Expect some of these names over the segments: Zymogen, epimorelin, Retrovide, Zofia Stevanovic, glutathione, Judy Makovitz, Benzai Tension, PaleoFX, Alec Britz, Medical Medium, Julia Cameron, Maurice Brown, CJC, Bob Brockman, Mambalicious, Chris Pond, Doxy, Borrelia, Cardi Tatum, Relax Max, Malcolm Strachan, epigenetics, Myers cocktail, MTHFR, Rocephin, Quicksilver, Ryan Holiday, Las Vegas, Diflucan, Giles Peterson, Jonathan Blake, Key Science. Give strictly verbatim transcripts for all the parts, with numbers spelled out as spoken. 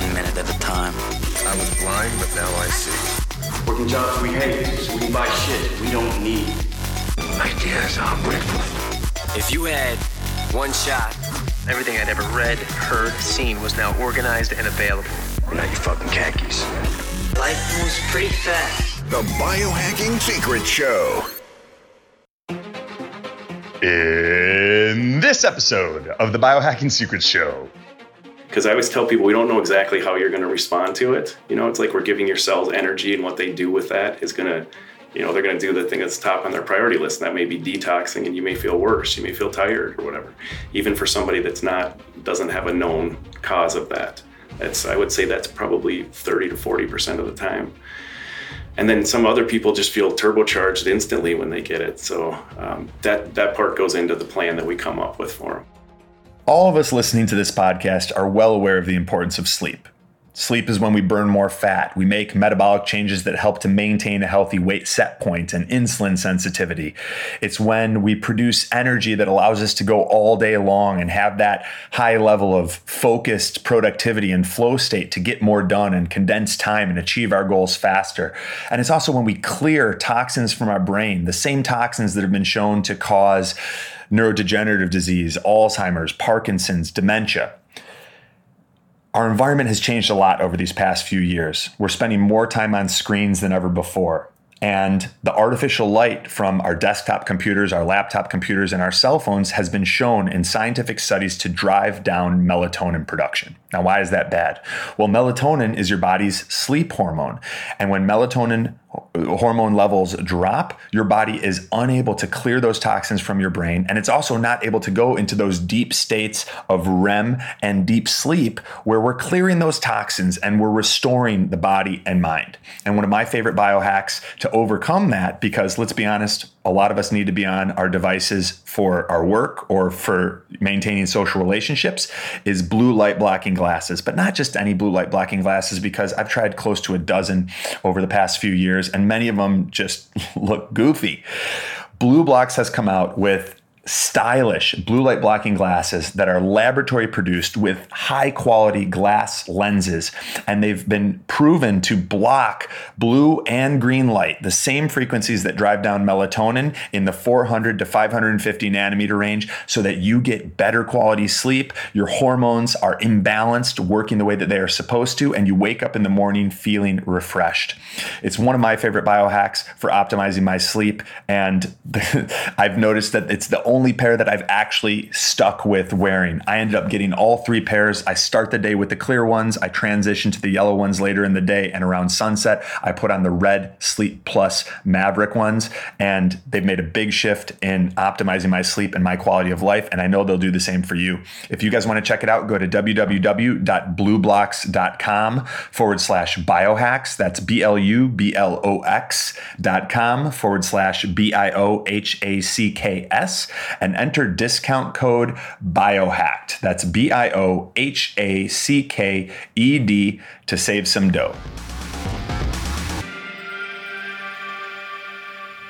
one minute at a time. I was blind, but now I see. Working jobs we hate, so we buy shit we don't need. Ideas are worthless. If you had one shot, everything I'd ever read, heard, seen was now organized and available. Not your fucking khakis. Life moves pretty fast. The Biohacking Secret Show. In this episode of the Biohacking Secret Show. Because I always tell people we don't know exactly how you're going to respond to it. You know, it's like we're giving your cells energy, and what they do with that is going to, you know, they're going to do the thing that's top on their priority list. And that may be detoxing, and you may feel worse. You may feel tired or whatever. Even for somebody that's not, doesn't have a known cause of that. That's, I would say that's probably thirty to forty percent of the time. And then some other people just feel turbocharged instantly when they get it. So um, that, that part goes into the plan that we come up with for them. All of us listening to this podcast are well aware of the importance of sleep. Sleep is when we burn more fat, we make metabolic changes that help to maintain a healthy weight set point and insulin sensitivity. It's when we produce energy that allows us to go all day long and have that high level of focused productivity and flow state to get more done and condense time and achieve our goals faster. And it's also when we clear toxins from our brain, the same toxins that have been shown to cause neurodegenerative disease, Alzheimer's, Parkinson's, dementia. Our environment has changed a lot over these past few years. We're spending more time on screens than ever before. And the artificial light from our desktop computers, our laptop computers, and our cell phones has been shown in scientific studies to drive down melatonin production. Now, why is that bad? Well, melatonin is your body's sleep hormone. And when melatonin hormone levels drop, your body is unable to clear those toxins from your brain. And it's also not able to go into those deep states of REM and deep sleep where we're clearing those toxins and we're restoring the body and mind. And one of my favorite biohacks to overcome that, because let's be honest, a lot of us need to be on our devices for our work or for maintaining social relationships, is blue light blocking glasses. But not just any blue light blocking glasses, because I've tried close to a dozen over the past few years, and many of them just look goofy. BluBlox has come out with stylish blue light blocking glasses that are laboratory produced with high quality glass lenses. And they've been proven to block blue and green light, the same frequencies that drive down melatonin in the four hundred to five hundred fifty nanometer range, so that you get better quality sleep. Your hormones are imbalanced, working the way that they are supposed to, and you wake up in the morning feeling refreshed. It's one of my favorite biohacks for optimizing my sleep. And I've noticed that it's the only only pair that I've actually stuck with wearing. I ended up getting all three pairs. I start the day with the clear ones. I transition to the yellow ones later in the day, and around sunset, I put on the red Sleep Plus Maverick ones, and they've made a big shift in optimizing my sleep and my quality of life, and I know they'll do the same for you. If you guys want to check it out, go to www.blublox.com forward slash biohacks. That's B L U B L O X dot com forward slash B I O H A C K S. And enter discount code BIOHACKED. That's B I O H A C K E D to save some dough.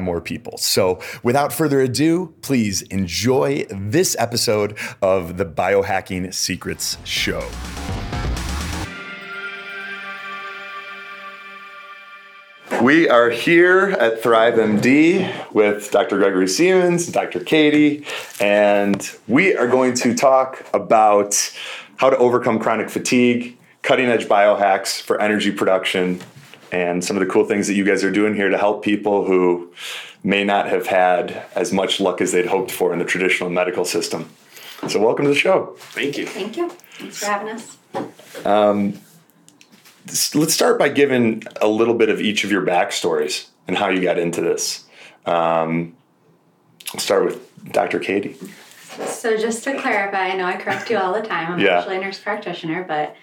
more people. So without further ado, please enjoy this episode of the Biohacking Secrets Show. We are here at ThriveMD with Doctor Gregory Siemens, Doctor Katie, and we are going to talk about how to overcome chronic fatigue, cutting-edge biohacks for energy production, and some of the cool things that you guys are doing here to help people who may not have had as much luck as they'd hoped for in the traditional medical system. So welcome to the show. Thank you. Thank you. Thanks for having us. Um, let's start by giving a little bit of each of your backstories and how you got into this. Um, I'll start with Doctor Katie. So just to clarify, I know I correct you all the time. I'm yeah. actually a nurse practitioner, but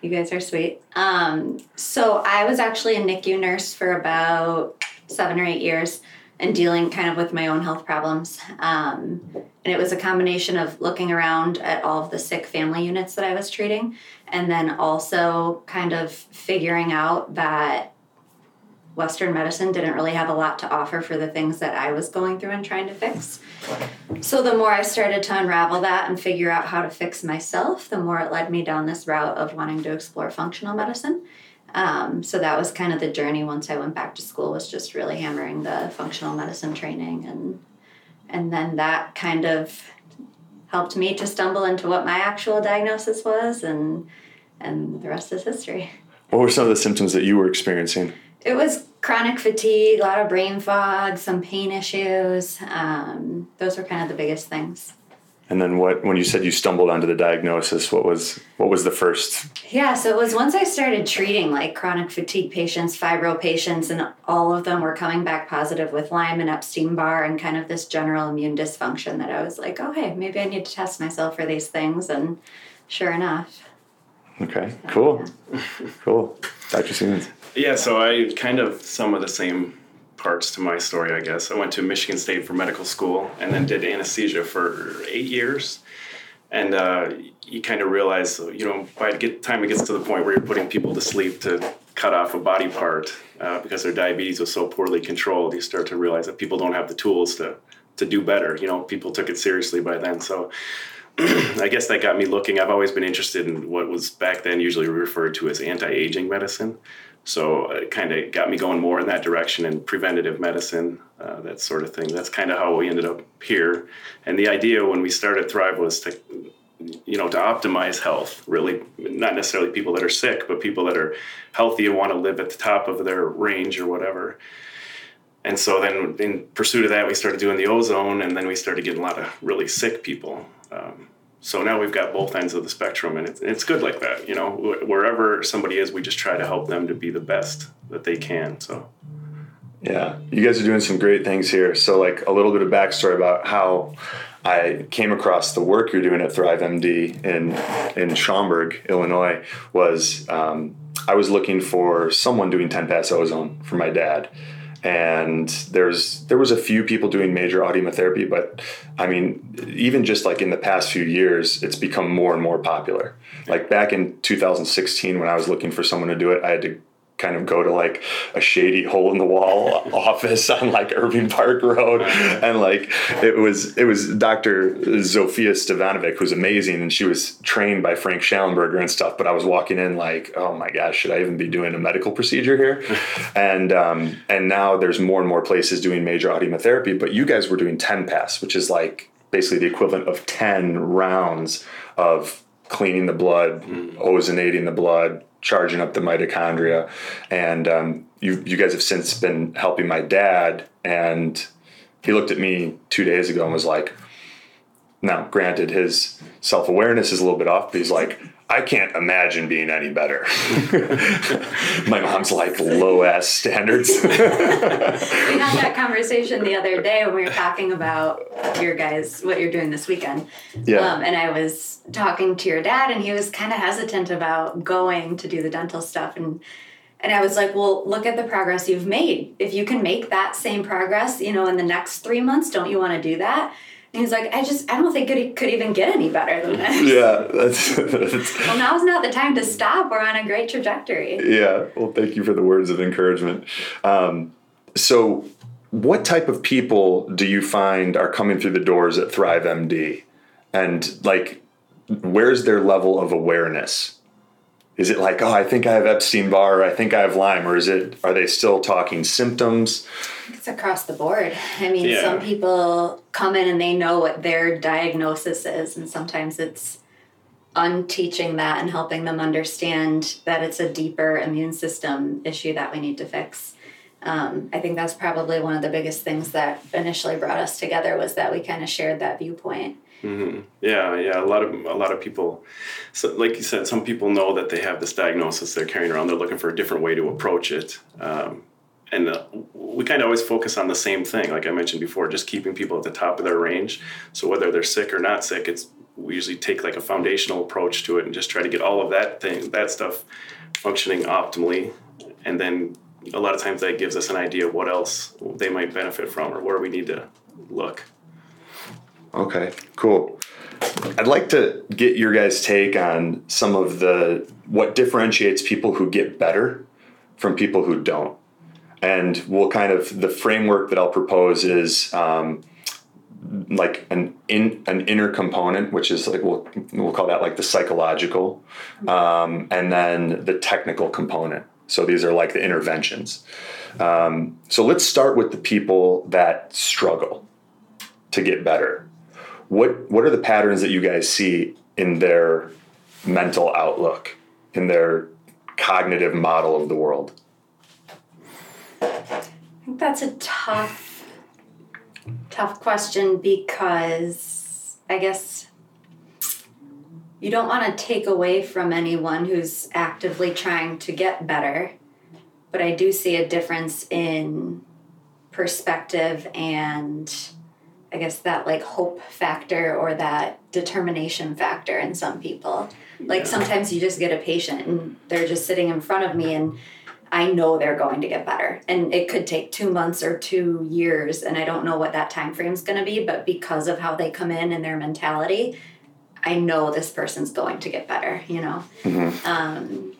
you guys are sweet. Um, so I was actually a N I C U nurse for about seven or eight years and dealing kind of with my own health problems. Um, and it was a combination of looking around at all of the sick family units that I was treating and then also kind of figuring out that Western medicine didn't really have a lot to offer for the things that I was going through and trying to fix. So the more I started to unravel that and figure out how to fix myself, the more it led me down this route of wanting to explore functional medicine. Um, so that was kind of the journey once I went back to school, was just really hammering the functional medicine training. And and then that kind of helped me to stumble into what my actual diagnosis was, and and the rest is history. What were some of the symptoms that you were experiencing? It was chronic fatigue, a lot of brain fog, some pain issues. Um, those were kind of the biggest things. And then what, when you said you stumbled onto the diagnosis, what was what was the first? Yeah, so it was once I started treating like chronic fatigue patients, fibro patients, and all of them were coming back positive with Lyme and Epstein-Barr and kind of this general immune dysfunction, that I was like, oh, hey, maybe I need to test myself for these things. And sure enough. Okay, so, cool. Yeah. Cool. Doctor Siemens. Yeah, so I kind of some of the same parts to my story, I guess. I went to Michigan State for medical school and then did anesthesia for eight years. And uh, you kind of realize, you know, by the time it gets to the point where you're putting people to sleep to cut off a body part uh, because their diabetes was so poorly controlled, you start to realize that people don't have the tools to, to do better. You know, people took it seriously by then. So I guess that got me looking. I've always been interested in what was back then usually referred to as anti-aging medicine. So it kind of got me going more in that direction, and preventative medicine, uh, that sort of thing. That's kind of how we ended up here. And the idea when we started Thrive was to, you know, to optimize health, really, not necessarily people that are sick, but people that are healthy and want to live at the top of their range or whatever. And so then in pursuit of that, we started doing the ozone, and then we started getting a lot of really sick people. Um, So now we've got both ends of the spectrum, and it's, it's good like that. You know, wherever somebody is, we just try to help them to be the best that they can. So, yeah, you guys are doing some great things here. So like a little bit of backstory about how I came across the work you're doing at ThriveMD in, in Schaumburg, Illinois, was um, I was looking for someone doing ten-pass ozone for my dad. And there's there was a few people doing major audiometherapy, but I mean, even just like in the past few years, it's become more and more popular. Like back in two thousand sixteen, when I was looking for someone to do it, I had to kind of go to like a shady hole in the wall office on like Irving Park Road. And like, it was, it was Doctor Zofia Stevanovic, who's amazing. And she was trained by Frank Schallenberger and stuff, but I was walking in like, oh my gosh, should I even be doing a medical procedure here? and, um, and now there's more and more places doing major audiometherapy, but you guys were doing ten pass, which is like basically the equivalent of ten rounds of cleaning the blood, mm. ozonating the blood, charging up the mitochondria. And um, you you guys have since been helping my dad. And he looked at me two days ago and was like, now, granted, his self-awareness is a little bit off, but he's like, I can't imagine being any better. My mom's like, low-ass standards. We had that conversation the other day when we were talking about your guys, what you're doing this weekend. Yeah. Um, and I was talking to your dad, and he was kind of hesitant about going to do the dental stuff. And and I was like, well, look at the progress you've made. If you can make that same progress, you know, in the next three months, don't you want to do that? And he's like, I just, I don't think it could even get any better than this. Yeah. That's, that's, well, now's not the time to stop. We're on a great trajectory. Yeah. Well, thank you for the words of encouragement. Um, so what type of people do you find are coming through the doors at ThriveMD? And like, where's their level of awareness? Is it like, oh, I think I have Epstein-Barr, or I think I have Lyme, or is it, are they still talking symptoms? It's across the board. I mean, yeah. Some people come in and they know what their diagnosis is, and sometimes it's unteaching that and helping them understand that it's a deeper immune system issue that we need to fix. Um, I think that's probably one of the biggest things that initially brought us together, was that we kind of shared that viewpoint. Mm-hmm. Yeah, yeah. A lot of a lot of people, so like you said, some people know that they have this diagnosis they're carrying around. They're looking for a different way to approach it. Um, and uh, we kind of always focus on the same thing. Like I mentioned before, just keeping people at the top of their range. So whether they're sick or not sick, it's we usually take like a foundational approach to it and just try to get all of that thing, that stuff functioning optimally. And then a lot of times that gives us an idea of what else they might benefit from or where we need to look. Okay, cool. I'd like to get your guys' take on some of the, what differentiates people who get better from people who don't. And we'll kind of, the framework that I'll propose is um, like an in, an inner component, which is like, we'll, we'll call that like the psychological, um, and then the technical component. So these are like the interventions. Um, so let's start with the people that struggle to get better. What what are the patterns that you guys see in their mental outlook, in their cognitive model of the world? I think that's a tough, tough question because I guess you don't want to take away from anyone who's actively trying to get better, but I do see a difference in perspective and I guess that like hope factor or that determination factor in some people. Like sometimes you just get a patient and they're just sitting in front of me and I know they're going to get better. And it could take two months or two years and I don't know what that time frame is going to be, but because of how they come in and their mentality, I know this person's going to get better, you know? Mm-hmm. Um,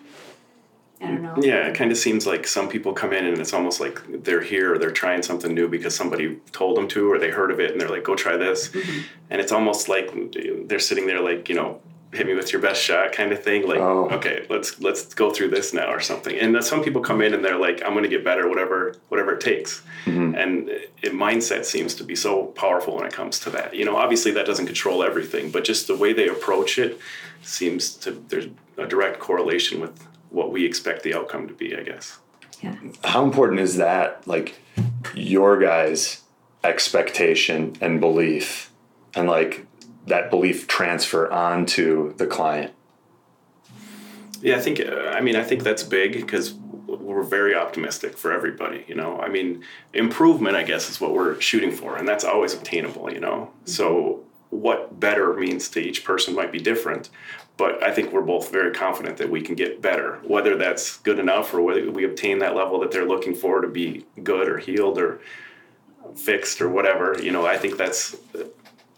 I don't know. Yeah, it kind of seems like some people come in and it's almost like they're here or they're trying something new because somebody told them to or they heard of it and they're like, go try this. Mm-hmm. And it's almost like they're sitting there like, you know, hit me with your best shot kind of thing. Like, oh. okay, let's let's go through this now or something. And some people come in and they're like, I'm going to get better, whatever whatever it takes. Mm-hmm. And it, mindset seems to be so powerful when it comes to that. You know, obviously that doesn't control everything, but just the way they approach it seems to, there's a direct correlation with what we expect the outcome to be, I guess. Yeah. How important is that, like, your guys' expectation and belief and, like, that belief transfer onto the client? Yeah, I think, uh, I mean, I think that's big because we're very optimistic for everybody, you know? I mean, improvement, I guess, is what we're shooting for, and that's always obtainable, you know? Mm-hmm. So what better means to each person might be different, but I think we're both very confident that we can get better, whether that's good enough or whether we obtain that level that they're looking for to be good or healed or fixed or whatever. You know, I think that's...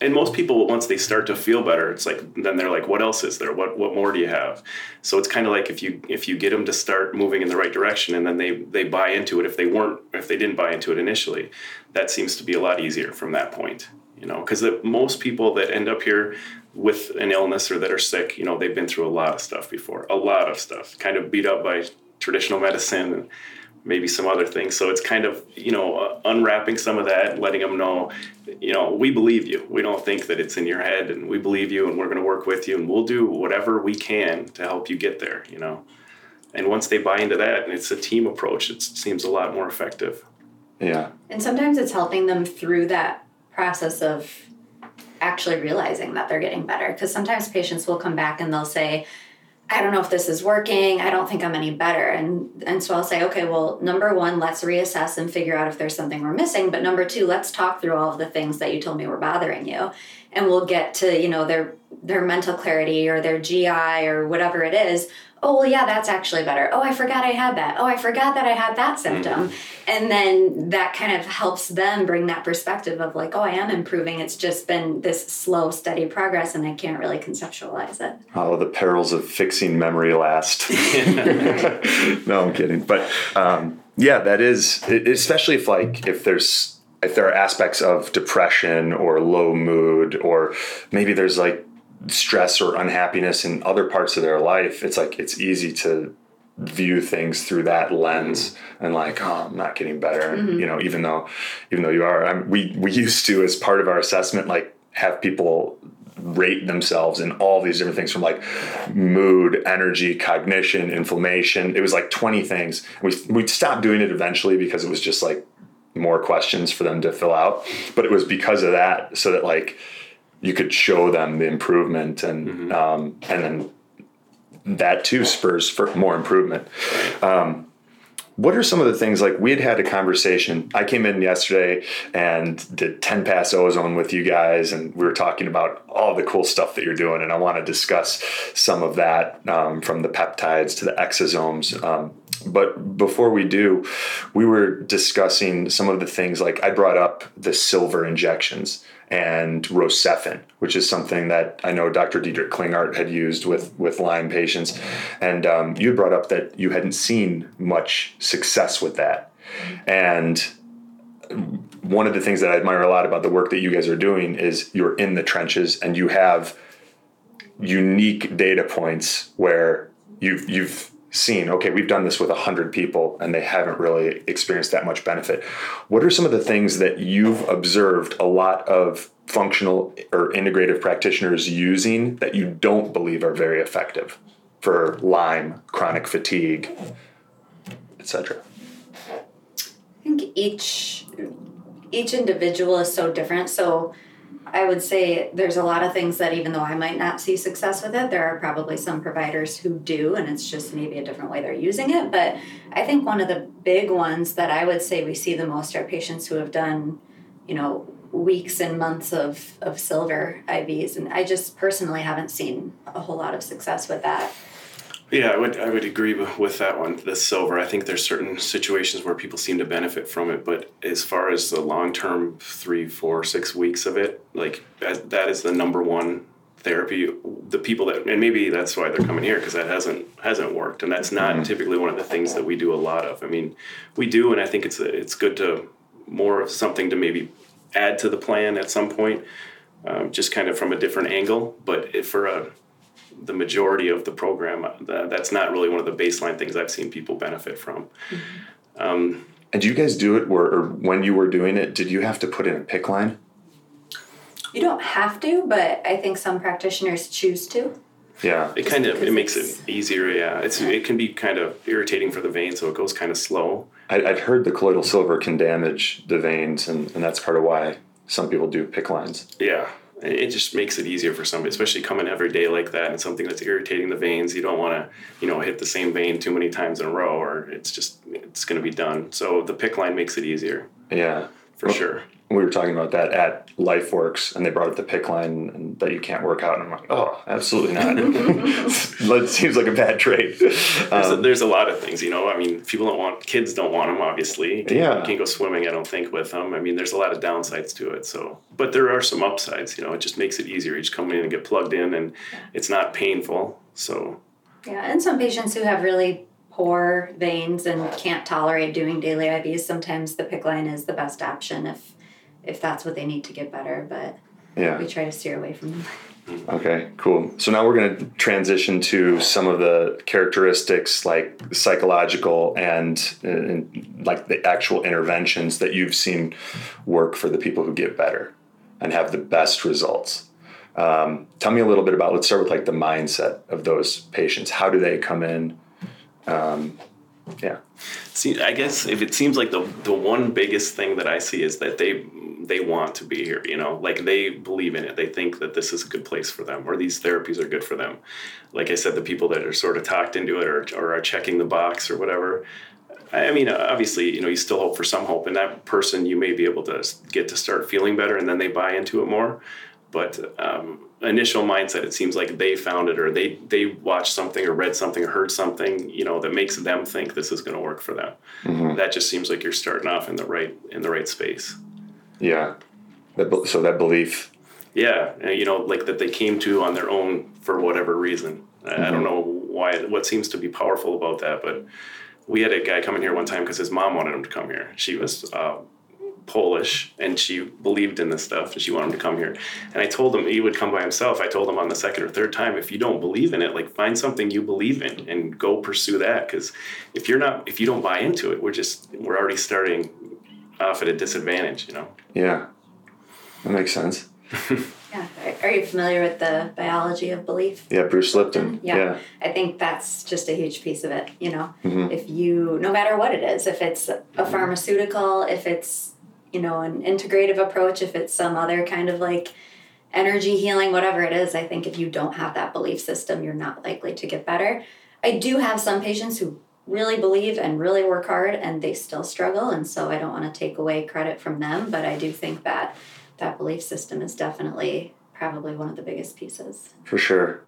And most people, once they start to feel better, it's like, then they're like, what else is there? What what more do you have? So it's kind of like if you if you get them to start moving in the right direction and then they, they buy into it, if they weren't, if they didn't buy into it initially, that seems to be a lot easier from that point, you know, because most people that end up here with an illness or that are sick, you know, they've been through a lot of stuff before, a lot of stuff, kind of beat up by traditional medicine and maybe some other things. So it's kind of, you know, uh, unwrapping some of that, letting them know, you know, we believe you. We don't think that it's in your head and we believe you and we're going to work with you and we'll do whatever we can to help you get there, you know. And once they buy into that and it's a team approach, it seems a lot more effective. Yeah. And sometimes it's helping them through that process of actually realizing that they're getting better. Because sometimes patients will come back and they'll say, I don't know if this is working. I don't think I'm any better. And and so I'll say, okay, well, number one, let's reassess and figure out if there's something we're missing. But number two, let's talk through all of the things that you told me were bothering you. And we'll get to, you know, their their mental clarity or their G I or whatever it is. Oh, well, yeah, that's actually better. Oh, I forgot I had that. Oh, I forgot that I had that symptom. And then that kind of helps them bring that perspective of like, oh, I am improving. It's just been this slow, steady progress, and I can't really conceptualize it. Oh, the perils of fixing memory last. No, I'm kidding. But um, yeah, that is, especially if like, if there's, if there are aspects of depression or low mood, or maybe there's like stress or unhappiness in other parts of their life, it's like it's easy to view things through that lens and like, oh, I'm not getting better. Mm-hmm. You know, even though even though you are. I'm, we we used to, as part of our assessment, like have people rate themselves in all these different things from like mood, energy, cognition, inflammation. It was like twenty things. We we stopped doing it eventually because it was just like more questions for them to fill out. But it was because of that, so that like you could show them the improvement, and mm-hmm. um, and then that too spurs for more improvement. Um, What are some of the things, like we had had a conversation, I came in yesterday and did ten pass ozone with you guys, and we were talking about all the cool stuff that you're doing, and I want to discuss some of that, um, from the peptides to the exosomes. Um, but before we do, we were discussing some of the things, like I brought up the silver injections and Rocephin, which is something that I know Doctor Dietrich Klinghardt had used with, with Lyme patients. And um, you brought up that you hadn't seen much success with that. And one of the things that I admire a lot about the work that you guys are doing is you're in the trenches and you have unique data points where you've, you've seen, okay, we've done this with one hundred people and they haven't really experienced that much benefit. What are some of the things that you've observed a lot of functional or integrative practitioners using that you don't believe are very effective for Lyme, chronic fatigue, et cetera? I think each, each individual is so different. So I would say there's a lot of things that even though I might not see success with it, there are probably some providers who do, and it's just maybe a different way they're using it. But I think one of the big ones that I would say we see the most are patients who have done, you know, weeks and months of, of silver I Vs. And I just personally haven't seen a whole lot of success with that. Yeah, I would I would agree with that one, the silver. I think there's certain situations where people seem to benefit from it, but as far as the long-term three, four, six weeks of it, like that is the number one therapy. The people that, and maybe that's why they're coming here, because that hasn't hasn't worked, and that's not typically one of the things that we do a lot of. I mean, we do, and I think it's a, it's good to more of something to maybe add to the plan at some point, um, just kind of from a different angle. But if for a the majority of the program, that, that's not really one of the baseline things I've seen people benefit from. Mm-hmm. Um, and do you guys do it where, or when you were doing it, did you have to put in a P I C C line? You don't have to, but I think some practitioners choose to. Yeah. It kind of, it makes it easier. Yeah. It's, yeah. It can be kind of irritating for the vein. So it goes kind of slow. I, I've heard the colloidal silver can damage the veins, and, and that's part of why some people do P I C C lines. Yeah. It just makes it easier for somebody, especially coming every day like that, and something that's irritating the veins. You don't want to, you know, hit the same vein too many times in a row, or it's just, it's going to be done. So the P I C C line makes it easier. Yeah. For well, sure. We were talking about that at LifeWorks, and they brought up the P I C C line and that you can't work out. And I'm like, oh, absolutely not. It seems like a bad trade. Um, there's, a, there's a lot of things, you know. I mean, people don't want, kids don't want them, obviously. You can, yeah. You can't go swimming, I don't think, with them. I mean, there's a lot of downsides to it. So, but there are some upsides, you know. It just makes it easier. You just come in and get plugged in, and it's not painful. So. Yeah, and some patients who have really poor veins and can't tolerate doing daily I Vs, sometimes the P I C C line is the best option if if that's what they need to get better, but yeah, we try to steer away from them. Okay, cool. So now we're going to transition to some of the characteristics, like psychological and, and like the actual interventions that you've seen work for the people who get better and have the best results. Um, tell me a little bit about, let's start with like the mindset of those patients. How do they come in? Um, yeah. See, I guess if it seems like the the one biggest thing that I see is that they they want to be here, you know, like they believe in it. They think that this is a good place for them, or these therapies are good for them. Like I said, the people that are sort of talked into it, or, or are checking the box or whatever. I mean, obviously, you know, you still hope for some hope, and that person you may be able to get to start feeling better, and then they buy into it more. But um, initial mindset, it seems like they found it, or they, they watched something or read something or heard something, you know, that makes them think this is going to work for them. Mm-hmm. That just seems like you're starting off in the right in the right space. Yeah. That, so that belief. Yeah. And, you know, like that they came to on their own for whatever reason. Mm-hmm. I don't know why, what seems to be powerful about that, but we had a guy come in here one time because his mom wanted him to come here. She was uh, Polish, and she believed in this stuff, and she wanted him to come here. And I told him he would come by himself. I told him on the second or third time, if you don't believe in it, like find something you believe in and go pursue that. Because if you're not, if you don't buy into it, we're just we're already starting off at a disadvantage, you know. Yeah, that makes sense. Yeah, are you familiar with the biology of belief? Yeah, Bruce Lipton. Yeah. yeah, I think that's just a huge piece of it. You know, mm-hmm. if you, no matter what it is, if it's a mm-hmm. pharmaceutical, if it's you know, an integrative approach, if it's some other kind of like energy healing, whatever it is, I think if you don't have that belief system, you're not likely to get better. I do have some patients who really believe and really work hard, and they still struggle. And so I don't want to take away credit from them, but I do think that that belief system is definitely probably one of the biggest pieces. For sure.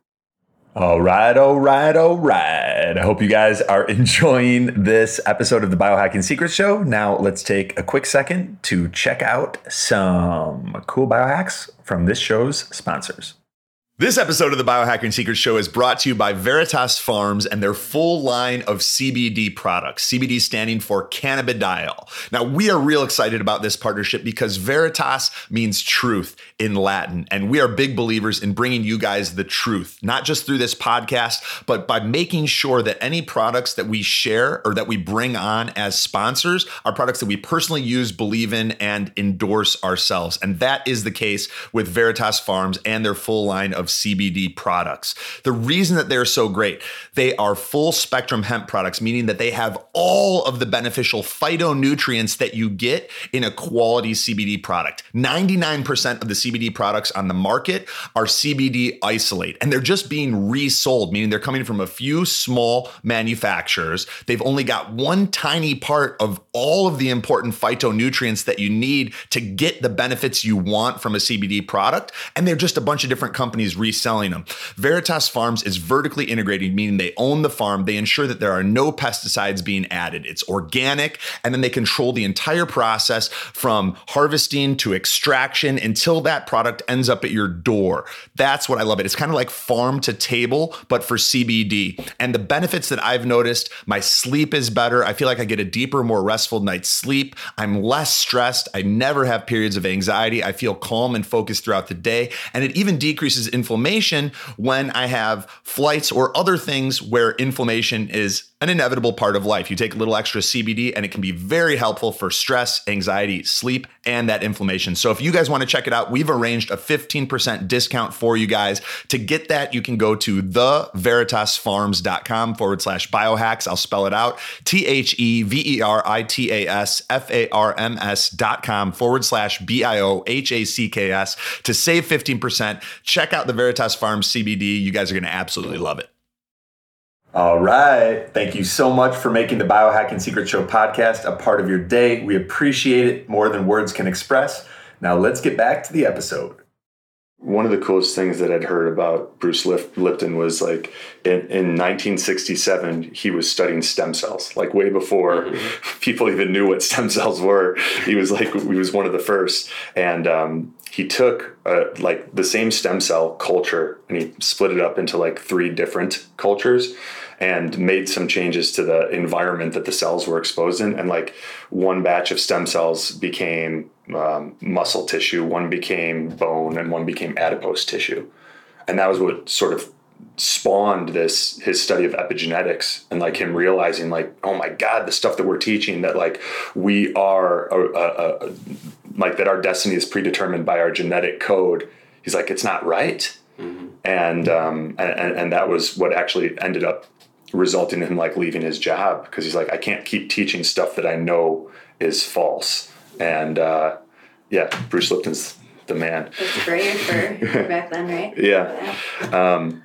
All right, all right, all right. I hope you guys are enjoying this episode of the Biohacking Secrets Show. Now let's take a quick second to check out some cool biohacks from this show's sponsors. This episode of the Biohacking Secrets Show is brought to you by Veritas Farms and their full line of C B D products, C B D standing for cannabidiol. Now, we are real excited about this partnership because Veritas means truth in Latin, and we are big believers in bringing you guys the truth, not just through this podcast, but by making sure that any products that we share or that we bring on as sponsors are products that we personally use, believe in, and endorse ourselves. And that is the case with Veritas Farms and their full line of Of C B D products. The reason that they're so great, they are full spectrum hemp products, meaning that they have all of the beneficial phytonutrients that you get in a quality C B D product. ninety-nine percent of the C B D products on the market are C B D isolate, and they're just being resold, meaning they're coming from a few small manufacturers. They've only got one tiny part of all of the important phytonutrients that you need to get the benefits you want from a C B D product, and they're just a bunch of different companies reselling them. Veritas Farms is vertically integrated, meaning they own the farm. They ensure that there are no pesticides being added. It's organic, and then they control the entire process from harvesting to extraction until that product ends up at your door. That's what I love it. It's kind of like farm to table, but for C B D. And the benefits that I've noticed, my sleep is better. I feel like I get a deeper, more restful night's sleep. I'm less stressed. I never have periods of anxiety. I feel calm and focused throughout the day. And it even decreases inflammation when I have flights or other things where inflammation is an inevitable part of life. You take a little extra C B D and it can be very helpful for stress, anxiety, sleep, and that inflammation. So if you guys want to check it out, we've arranged a fifteen percent discount for you guys. To get that, you can go to theveritasfarms.com forward slash biohacks. I'll spell it out. T-H-E-V-E-R-I-T-A-S-F-A-R-M-S dot com forward slash B-I-O-H-A-C-K-S to save fifteen percent. Check out the Veritas Farms C B D. You guys are going to absolutely love it. All right. Thank you so much for making the Biohacking Secret Show podcast a part of your day. We appreciate it more than words can express. Now let's get back to the episode. One of the coolest things that I'd heard about Bruce Lipton was like in, in nineteen sixty-seven, he was studying stem cells, like way before mm-hmm. people even knew what stem cells were. He was like, he was one of the first. And, um, he took uh, like the same stem cell culture and he split it up into like three different cultures and made some changes to the environment that the cells were exposed in. And like one batch of stem cells became um, muscle tissue, one became bone, and one became adipose tissue. And that was what sort of spawned this, his study of epigenetics, and like him realizing like, oh my God, the stuff that we're teaching, that like we are a, a, a like that our destiny is predetermined by our genetic code. He's like, it's not right. Mm-hmm. And, um, and, and that was what actually ended up resulting in him like leaving his job. Cause he's like, I can't keep teaching stuff that I know is false. And, uh, yeah, Bruce Lipton's the man. It's great for, for back then, right? Yeah. yeah. Um,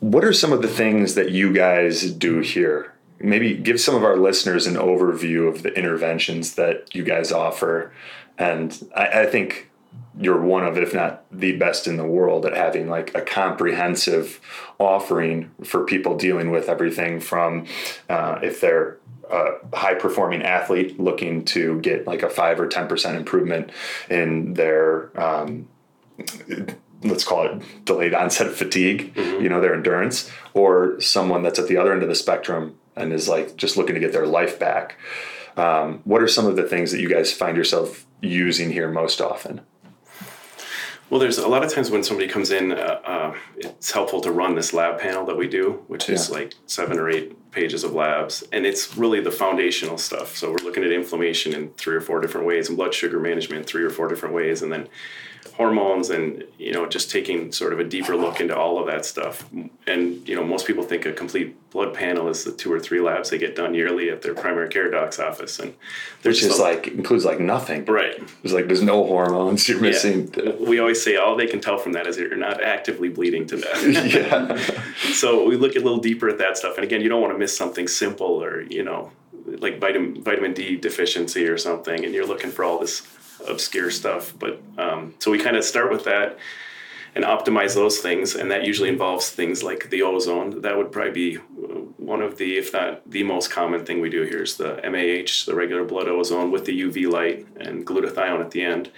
what are some of the things that you guys do here? Maybe give some of our listeners an overview of the interventions that you guys offer. And I, I think you're one of, if not the best in the world at having like a comprehensive offering for people dealing with everything from uh, if they're a high performing athlete looking to get like a five or ten percent improvement in their, um, let's call it delayed onset of fatigue, mm-hmm. you know, their endurance, or someone that's at the other end of the spectrum and is like just looking to get their life back. Um, what are some of the things that you guys find yourself using here most often? Well, there's a lot of times when somebody comes in, uh, uh, it's helpful to run this lab panel that we do, which is yeah. like seven or eight pages of labs. And it's really the foundational stuff. So we're looking at inflammation in three or four different ways, and blood sugar management in three or four different ways. And then hormones, and, you know, just taking sort of a deeper look into all of that stuff. And, you know, most people think a complete blood panel is the two or three labs they get done yearly at their primary care doc's office. And there's just like, includes like nothing. Right. It's like, there's no hormones you're missing. Yeah. We always say all they can tell from that is that you're not actively bleeding to death. yeah. So we look a little deeper at that stuff. And again, you don't want to not miss something simple, or, you know, like vitamin vitamin D deficiency or something, and you're looking for all this obscure stuff. But um, so we kind of start with that and optimize those things, and that usually involves things like the ozone. That would probably be one of the, if not the most common thing we do here, is the M A H, the regular blood ozone with the U V light, and glutathione at the end.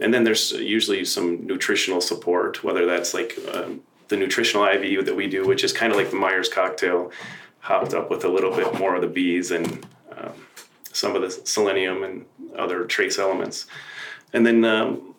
And then there's usually some nutritional support, whether that's like um, the nutritional I V that we do, which is kind of like the Myers cocktail, hopped up with a little bit more of the Bs and um, some of the selenium and other trace elements. And then um,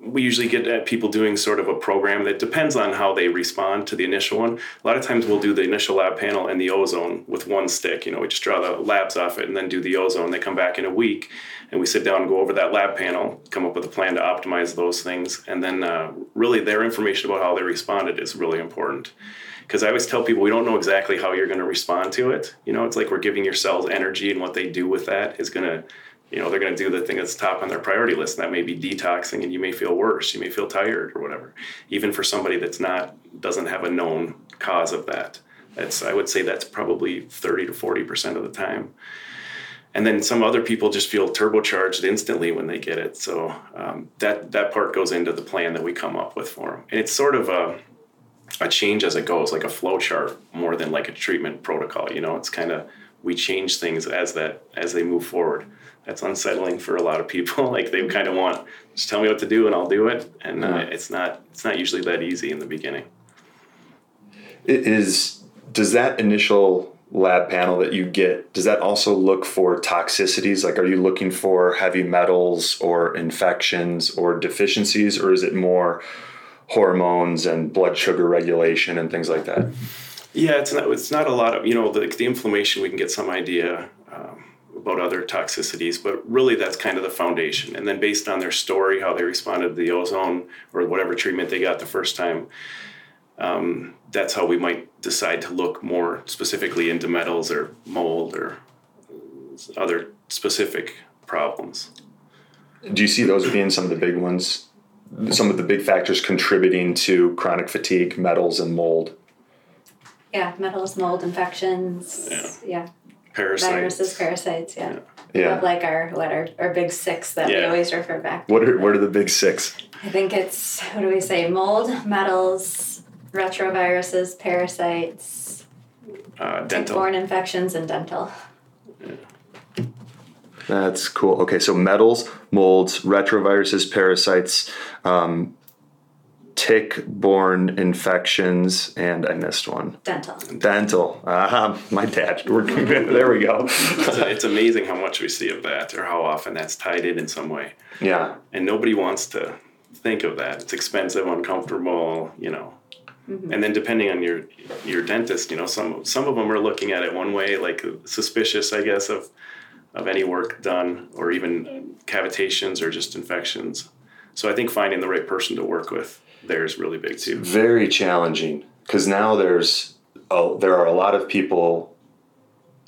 we usually get at people doing sort of a program that depends on how they respond to the initial one. A lot of times we'll do the initial lab panel and the ozone with one stick. You know, we just draw the labs off it and then do the ozone. They come back in a week and we sit down and go over that lab panel, come up with a plan to optimize those things. And then uh, really their information about how they responded is really important. Because I always tell people we don't know exactly how you're going to respond to it. You know, it's like we're giving your cells energy, and what they do with that is going to, you know, they're going to do the thing that's top on their priority list. And that may be detoxing, and you may feel worse. You may feel tired or whatever, even for somebody that's not, doesn't have a known cause of that. That's, I would say that's probably thirty to forty percent of the time. And then some other people just feel turbocharged instantly when they get it. So um, that, that part goes into the plan that we come up with for them. And it's sort of a, a change as it goes, like a flow chart more than like a treatment protocol. You know, it's kind of, we change things as that, as they move forward. That's unsettling for a lot of people. Like they kind of want, just tell me what to do and I'll do it. And uh, it's not, it's not usually that easy in the beginning. It is, does that initial lab panel that you get, does that also look for toxicities? Like, are you looking for heavy metals or infections or deficiencies, or is it more hormones and blood sugar regulation and things like that? Yeah, it's not, it's not a lot of, you know, the, the inflammation, we can get some idea um, about other toxicities, but really that's kind of the foundation. And then based on their story, how they responded to the ozone or whatever treatment they got the first time, um, that's how we might decide to look more specifically into metals or mold or other specific problems. Do you see those being some of the big ones? Some of the big factors contributing to chronic fatigue, metals and mold. Yeah, metals, mold, infections. Yeah. yeah. Parasites. Viruses, parasites, yeah. Yeah. yeah. Like our, what, our, our big six that yeah. we always refer back to. What are, what are the big six? I think it's, what do we say? Mold, metals, retroviruses, parasites, uh, dental. Tick-borne infections, and dental. Yeah. That's cool. Okay, so metals, molds, retroviruses, parasites, um, tick-borne infections, and I missed one. Dental. Dental. Uh-huh. My dad. We're, there we go. it's, it's amazing how much we see of that, or how often that's tied in in some way. Yeah. And nobody wants to think of that. It's expensive, uncomfortable, you know. Mm-hmm. And then depending on your your dentist, you know, some some of them are looking at it one way, like suspicious, I guess, of... of any work done, or even cavitations or just infections. So I think finding the right person to work with there is really big too. Very challenging, because now there's oh, there are a lot of people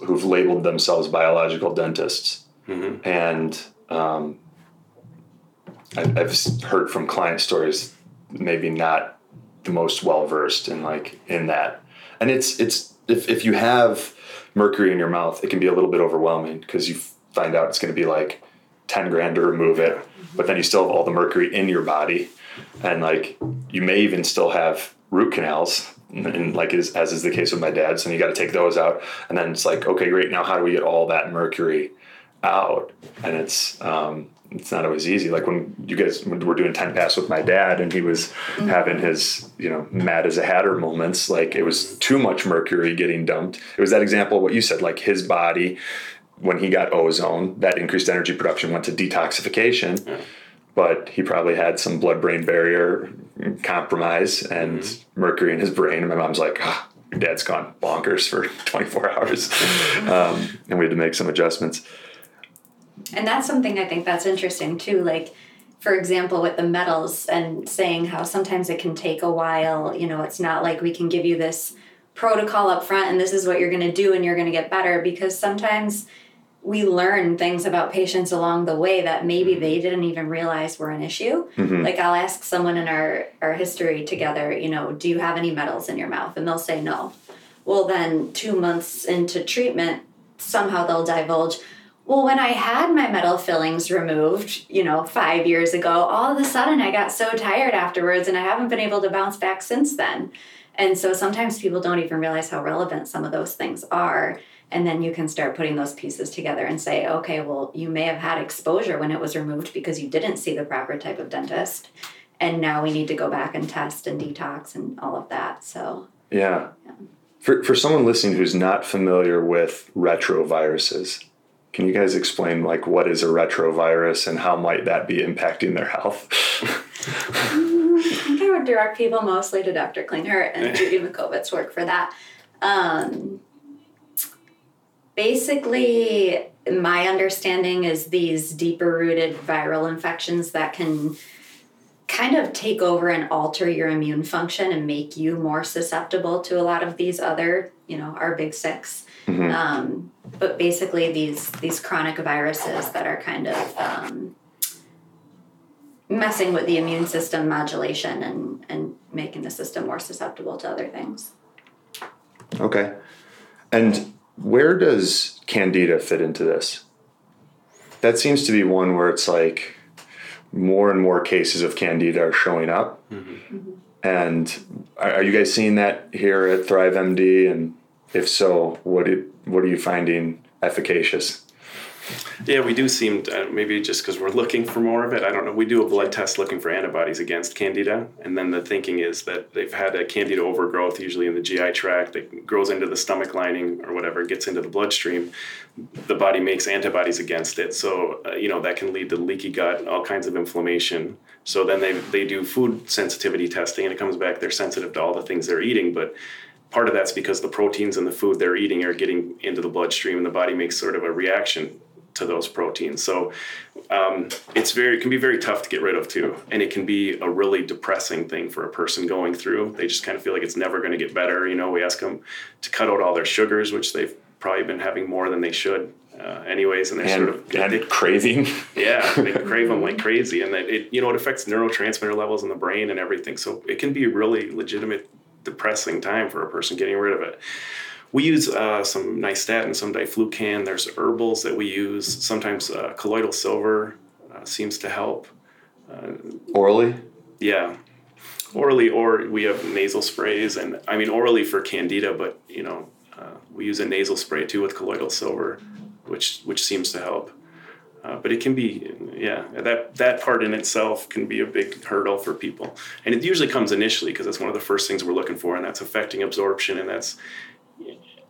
who've labeled themselves biological dentists, mm-hmm. and um, I've, I've heard from client stories, maybe not the most well versed in like in that, and it's it's if if you have mercury in your mouth, it can be a little bit overwhelming, because you find out it's going to be like ten grand to remove it, but then you still have all the mercury in your body, and like you may even still have root canals, and like is, as is the case with my dad, so you got to take those out, and then it's like, okay, great, now how do we get all that mercury out? And it's um it's not always easy. Like when you guys when we're doing ten pass with my dad, and he was mm-hmm. having his, you know, mad as a hatter moments, like it was too much mercury getting dumped. It was that example of what you said, like his body, when he got ozone, that increased energy production went to detoxification, yeah. but he probably had some blood-brain barrier compromise and mm-hmm. mercury in his brain. And my mom's like, ah, your dad's gone bonkers for twenty-four hours. um, and we had to make some adjustments. And that's something I think that's interesting too. Like, for example, with the metals, and saying how sometimes it can take a while, you know, it's not like we can give you this protocol up front and this is what you're going to do and you're going to get better, because sometimes we learn things about patients along the way that maybe they didn't even realize were an issue. Mm-hmm. Like I'll ask someone in our, our history together, you know, do you have any metals in your mouth? And they'll say no. well, then two months into treatment, somehow they'll divulge, well, when I had my metal fillings removed, you know, five years ago, all of a sudden I got so tired afterwards and I haven't been able to bounce back since then. And so sometimes people don't even realize how relevant some of those things are. And then you can start putting those pieces together and say, okay, well, you may have had exposure when it was removed because you didn't see the proper type of dentist. And now we need to go back and test and detox and all of that. So, yeah. yeah. For for someone listening who's not familiar with retroviruses, can you guys explain, like, what is a retrovirus and how might that be impacting their health? um, I think I would direct people mostly to Doctor Klinghardt and Judy Makovitz work for that. Um, basically, my understanding is these deeper-rooted viral infections that can kind of take over and alter your immune function and make you more susceptible to a lot of these other, you know, our big six. Mm-hmm. Um, but basically these, these chronic viruses that are kind of um, messing with the immune system modulation and, and making the system more susceptible to other things. Okay. And where does Candida fit into this? That seems to be one where it's like, more and more cases of Candida are showing up. Mm-hmm. Mm-hmm. And are you guys seeing that here at ThriveMD? And if so, what do, what are you finding efficacious? Yeah, we do seem, to, maybe just because we're looking for more of it, I don't know, we do a blood test looking for antibodies against Candida. And then the thinking is that they've had a Candida overgrowth, usually in the G I tract, that grows into the stomach lining or whatever, gets into the bloodstream. The body makes antibodies against it. So, uh, you know, that can lead to leaky gut, all kinds of inflammation. So then they they do food sensitivity testing, and it comes back, they're sensitive to all the things they're eating. But part of that's because the proteins in the food they're eating are getting into the bloodstream, and the body makes sort of a reaction to those proteins. So um, it's very, it can be very tough to get rid of too. And it can be a really depressing thing for a person going through. They just kind of feel like it's never going to get better. You know, we ask them to cut out all their sugars, which they've probably been having more than they should uh, anyways. And they're and, sort of and they, craving. Yeah. They crave them like crazy. And that it, you know, it affects neurotransmitter levels in the brain and everything. So it can be a really legitimate depressing time for a person getting rid of it. We use uh, some nystatin, some diflucan. There's herbals that we use. Sometimes uh, colloidal silver uh, seems to help. Uh, orally? Yeah, orally, or we have nasal sprays. And I mean, orally for Candida, but you know, uh, we use a nasal spray too with colloidal silver, which which seems to help. Uh, but it can be, yeah, that that part in itself can be a big hurdle for people. And it usually comes initially because that's one of the first things we're looking for, and that's affecting absorption, and that's,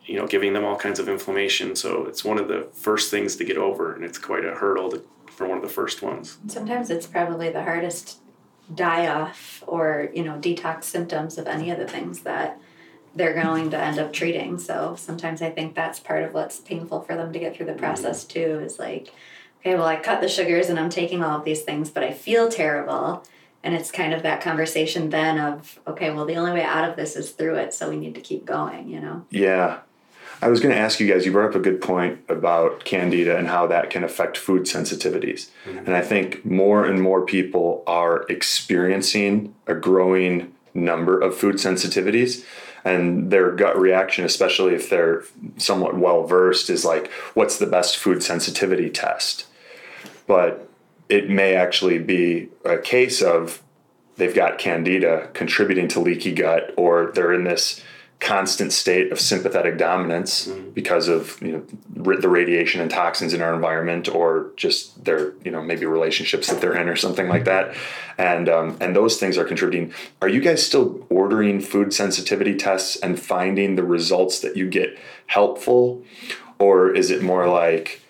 you know, giving them all kinds of inflammation. So it's one of the first things to get over, and it's quite a hurdle to, for one of the first ones. Sometimes it's probably the hardest die-off or, you know, detox symptoms of any of the things that they're going to end up treating. So sometimes I think that's part of what's painful for them to get through the process too, is like, okay, well, I cut the sugars and I'm taking all of these things, but I feel terrible. And it's kind of that conversation then of, okay, well, the only way out of this is through it, so we need to keep going, you know? Yeah. I was going to ask you guys, you brought up a good point about Candida and how that can affect food sensitivities. Mm-hmm. And I think more and more people are experiencing a growing number of food sensitivities. And their gut reaction, especially if they're somewhat well-versed, is like, what's the best food sensitivity test? But it may actually be a case of they've got Candida contributing to leaky gut, or they're in this constant state of sympathetic dominance mm. because of, you know, the radiation and toxins in our environment, or just their, you know, maybe relationships that they're in or something like that. And um, and those things are contributing. Are you guys still ordering food sensitivity tests and finding the results that you get helpful? Or is it more like,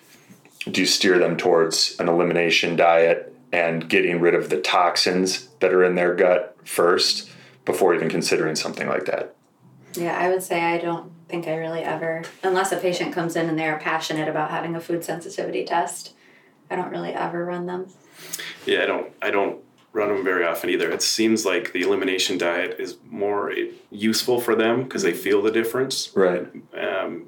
do you steer them towards an elimination diet and getting rid of the toxins that are in their gut first before even considering something like that? Yeah, I would say I don't think I really ever, unless a patient comes in and they're passionate about having a food sensitivity test, I don't really ever run them. Yeah, I don't, I don't run them very often either. It seems like the elimination diet is more useful for them because they feel the difference. Right. Um,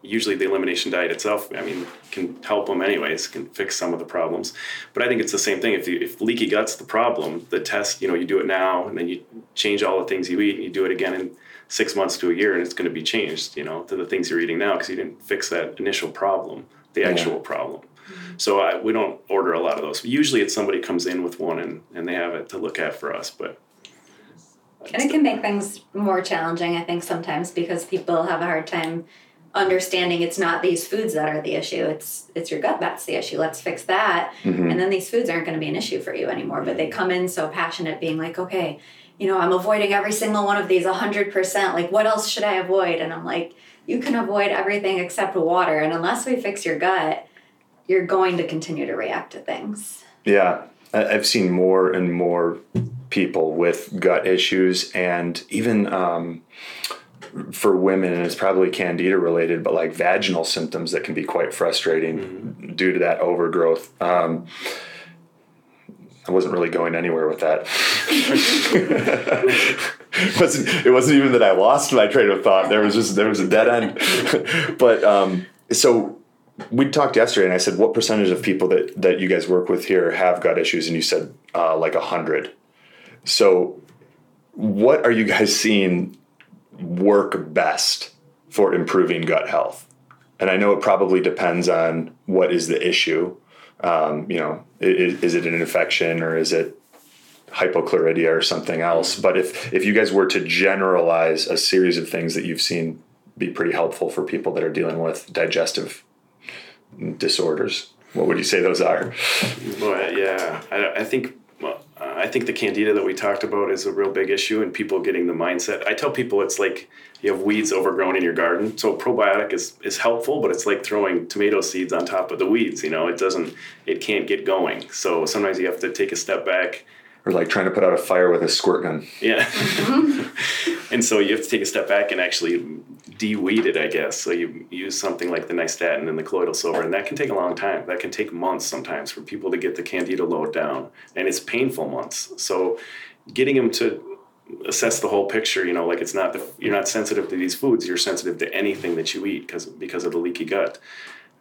usually the elimination diet itself, I mean, can help them anyways, can fix some of the problems. But I think it's the same thing. If you, if leaky gut's the problem, the test, you know, you do it now and then you change all the things you eat and you do it again in six months to a year, and it's going to be changed, you know, to the things you're eating now because you didn't fix that initial problem, the actual yeah. problem. Mm-hmm. So I, we don't order a lot of those. Usually it's somebody comes in with one and, and they have it to look at for us. But And it can make things more challenging, I think, sometimes because people have a hard time understanding it's not these foods that are the issue. It's it's your gut that's the issue. Let's fix that. Mm-hmm. And then these foods aren't going to be an issue for you anymore. But they come in so passionate being like, okay, you know, I'm avoiding every single one of these one hundred percent. Like, what else should I avoid? And I'm like, you can avoid everything except water. And unless we fix your gut, you're going to continue to react to things. Yeah. I've seen more and more people with gut issues, and even um, for women, and it's probably candida related, but like vaginal symptoms that can be quite frustrating mm-hmm. due to that overgrowth. Um, I wasn't really going anywhere with that. it, wasn't, it wasn't even that I lost my train of thought. There was just, there was a dead end. But um, so we talked yesterday, and I said, what percentage of people that, that you guys work with here have gut issues? And you said uh, like one hundred. So what are you guys seeing work best for improving gut health? And I know it probably depends on what is the issue. Um, you know, is, is it an infection or is it hypochloridia or something else? But if, if you guys were to generalize a series of things that you've seen be pretty helpful for people that are dealing with digestive disorders, what would you say those are? Well, yeah, I, I think well, uh, I think the candida that we talked about is a real big issue, and people getting the mindset. I tell people it's like you have weeds overgrown in your garden. So probiotic is, is helpful, but it's like throwing tomato seeds on top of the weeds. You know, it doesn't, it can't get going. So sometimes you have to take a step back. Or like trying to put out a fire with a squirt gun. Yeah. And so you have to take a step back and actually de-weed it, I guess. So you use something like the nystatin and the colloidal silver, and that can take a long time. That can take months sometimes for people to get the candida load down, and it's painful months. So getting them to assess the whole picture, you know, like it's not the, you're not sensitive to these foods. You're sensitive to anything that you eat because because of the leaky gut.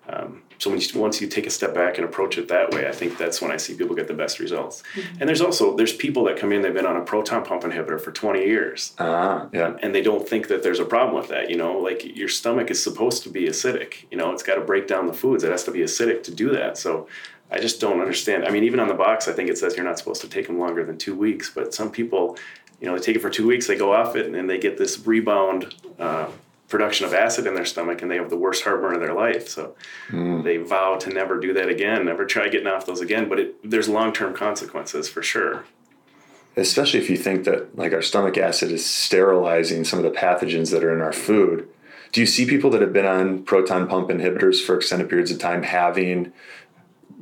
Um, so when you, once you take a step back and approach it that way, I think that's when I see people get the best results. Mm-hmm. And there's also, there's people that come in, they've been on a proton pump inhibitor for twenty years. Ah, yeah. And they don't think that there's a problem with that. You know, like your stomach is supposed to be acidic, you know, it's got to break down the foods. It has to be acidic to do that. So I just don't understand. I mean, even on the box, I think it says you're not supposed to take them longer than two weeks, but some people, you know, they take it for two weeks, they go off it, and then they get this rebound, uh, production of acid in their stomach, and they have the worst heartburn of their life. So mm. they vow to never do that again, never try getting off those again. But it, there's long-term consequences for sure. Especially if you think that like our stomach acid is sterilizing some of the pathogens that are in our food. Do you see people that have been on proton pump inhibitors for extended periods of time having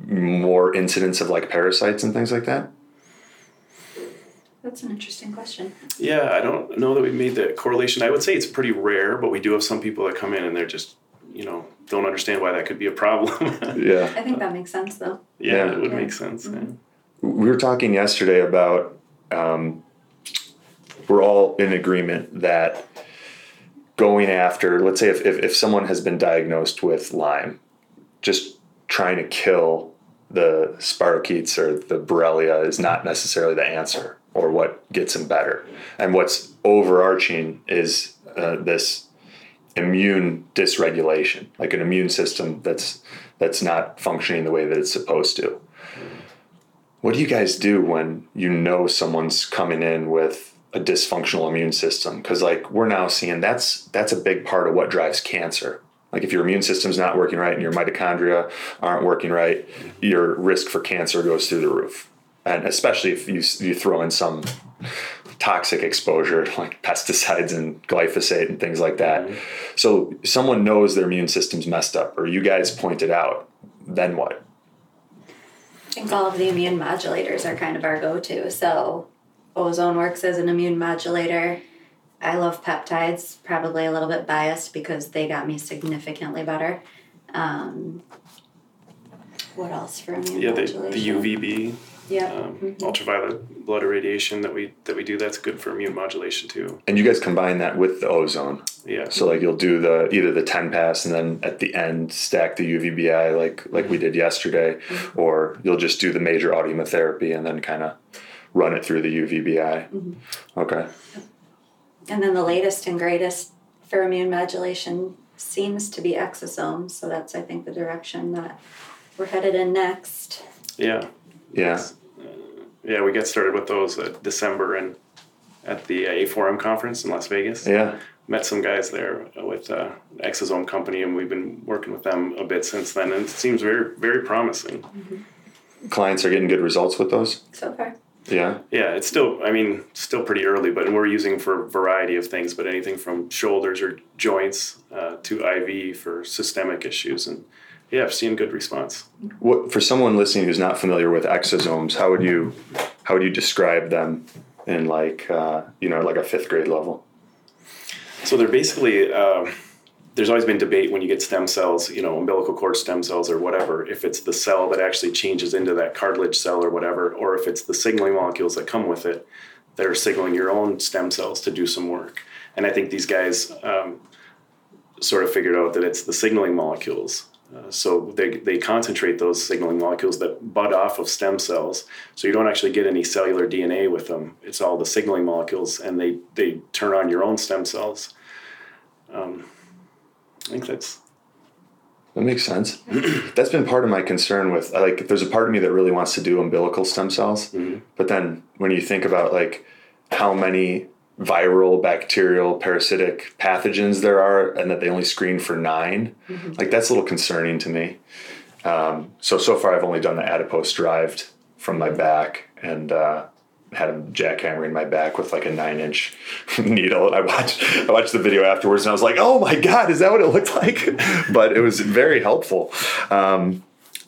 more incidents of like parasites and things like that? That's an interesting question. Yeah, I don't know that we made that correlation. I would say it's pretty rare, but we do have some people that come in and they're just, you know, don't understand why that could be a problem. Yeah. I think that makes sense, though. Yeah, yeah. it would yeah. make sense. Mm-hmm. Yeah. We were talking yesterday about um, we're all in agreement that going after, let's say if, if, if someone has been diagnosed with Lyme, just trying to kill the spirochetes or the Borrelia is not necessarily the answer, or what gets them better. And what's overarching is uh, this immune dysregulation, like an immune system that's that's not functioning the way that it's supposed to. What do you guys do when you know someone's coming in with a dysfunctional immune system? Because like we're now seeing that's that's a big part of what drives cancer. Like if your immune system's not working right and your mitochondria aren't working right, your risk for cancer goes through the roof. And especially if you you throw in some toxic exposure like pesticides and glyphosate and things like that. Mm-hmm. So someone knows their immune system's messed up, or you guys point it out, then what? I think all of the immune modulators are kind of our go-to. So ozone works as an immune modulator. I love peptides, probably a little bit biased because they got me significantly better. Um, what else for immune yeah, modulation? Yeah, the, the U V B. Yeah, um, mm-hmm. ultraviolet blood irradiation that we that we do, that's good for immune modulation too. And you guys combine that with the ozone. Yeah. So like you'll do the either the ten pass and then at the end stack the U V B I like like we did yesterday, mm-hmm. or you'll just do the major audiomyotherapy and then kind of run it through the U V B I. Mm-hmm. Okay. And then the latest and greatest for immune modulation seems to be exosomes. So that's, I think, the direction that we're headed in next. Yeah. Yeah. Yeah, we got started with those uh, December and at the uh, A four M conference in Las Vegas. Yeah. Met some guys there with uh, an exosome company, and we've been working with them a bit since then, and it seems very, very promising. Mm-hmm. Clients are getting good results with those? So far. Yeah. Yeah, it's still, I mean, still pretty early, but we're using them for a variety of things, but anything from shoulders or joints uh, to I V for systemic issues. And yeah, I've seen good response. What, for someone listening who's not familiar with exosomes, how would you, how would you describe them in like, uh, you know, like a fifth grade level? So they're basically, uh, there's always been debate when you get stem cells, you know, umbilical cord stem cells or whatever, if it's the cell that actually changes into that cartilage cell or whatever, or if it's the signaling molecules that come with it that are signaling your own stem cells to do some work. And I think these guys um, sort of figured out that it's the signaling molecules. Uh, so they they concentrate those signaling molecules that bud off of stem cells. So you don't actually get any cellular D N A with them. It's all the signaling molecules, and they, they turn on your own stem cells. Um I think that's... That makes sense. That's been part of my concern with, like, there's a part of me that really wants to do umbilical stem cells. Mm-hmm. But then when you think about, like, how many viral, bacterial, parasitic pathogens there are and that they only screen for nine, mm-hmm. like, that's a little concerning to me. Um, so, so far I've only done the adipose derived from my back and... uh had him jackhammering my back with like a nine inch needle. And I watched, I watched the video afterwards and I was like, oh my God, is that what it looked like? But it was very helpful. Um,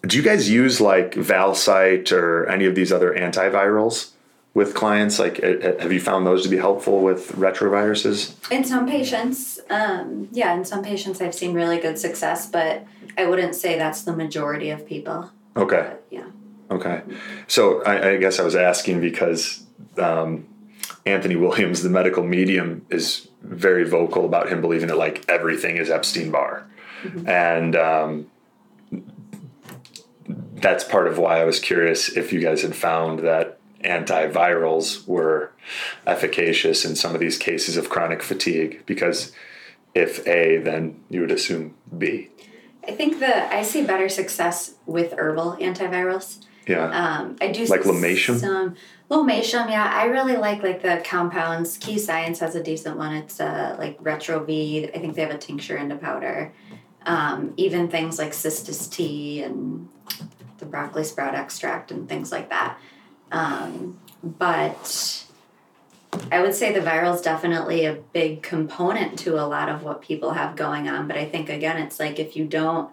do you guys use like Valcyte or any of these other antivirals with clients? Like, have you found those to be helpful with retroviruses? In some patients, um, yeah, in some patients I've seen really good success, but I wouldn't say that's the majority of people. Okay. But, yeah. Okay. So I, I guess I was asking because um, Anthony Williams, the medical medium, is very vocal about him believing that like everything is Epstein-Barr. Mm-hmm. And um, that's part of why I was curious if you guys had found that antivirals were efficacious in some of these cases of chronic fatigue, because if A, then you would assume B. I think the I see better success with herbal antivirals. Yeah. Um, I do like Lomatium. Some Lomatium, yeah. I really like like the compounds. Key Science has a decent one. It's uh, like Retrovide. I think they have a tincture and a powder. Um, even things like Cistus tea and the broccoli sprout extract and things like that. Um, but I would say the viral is definitely a big component to a lot of what people have going on. But I think again, it's like if you don't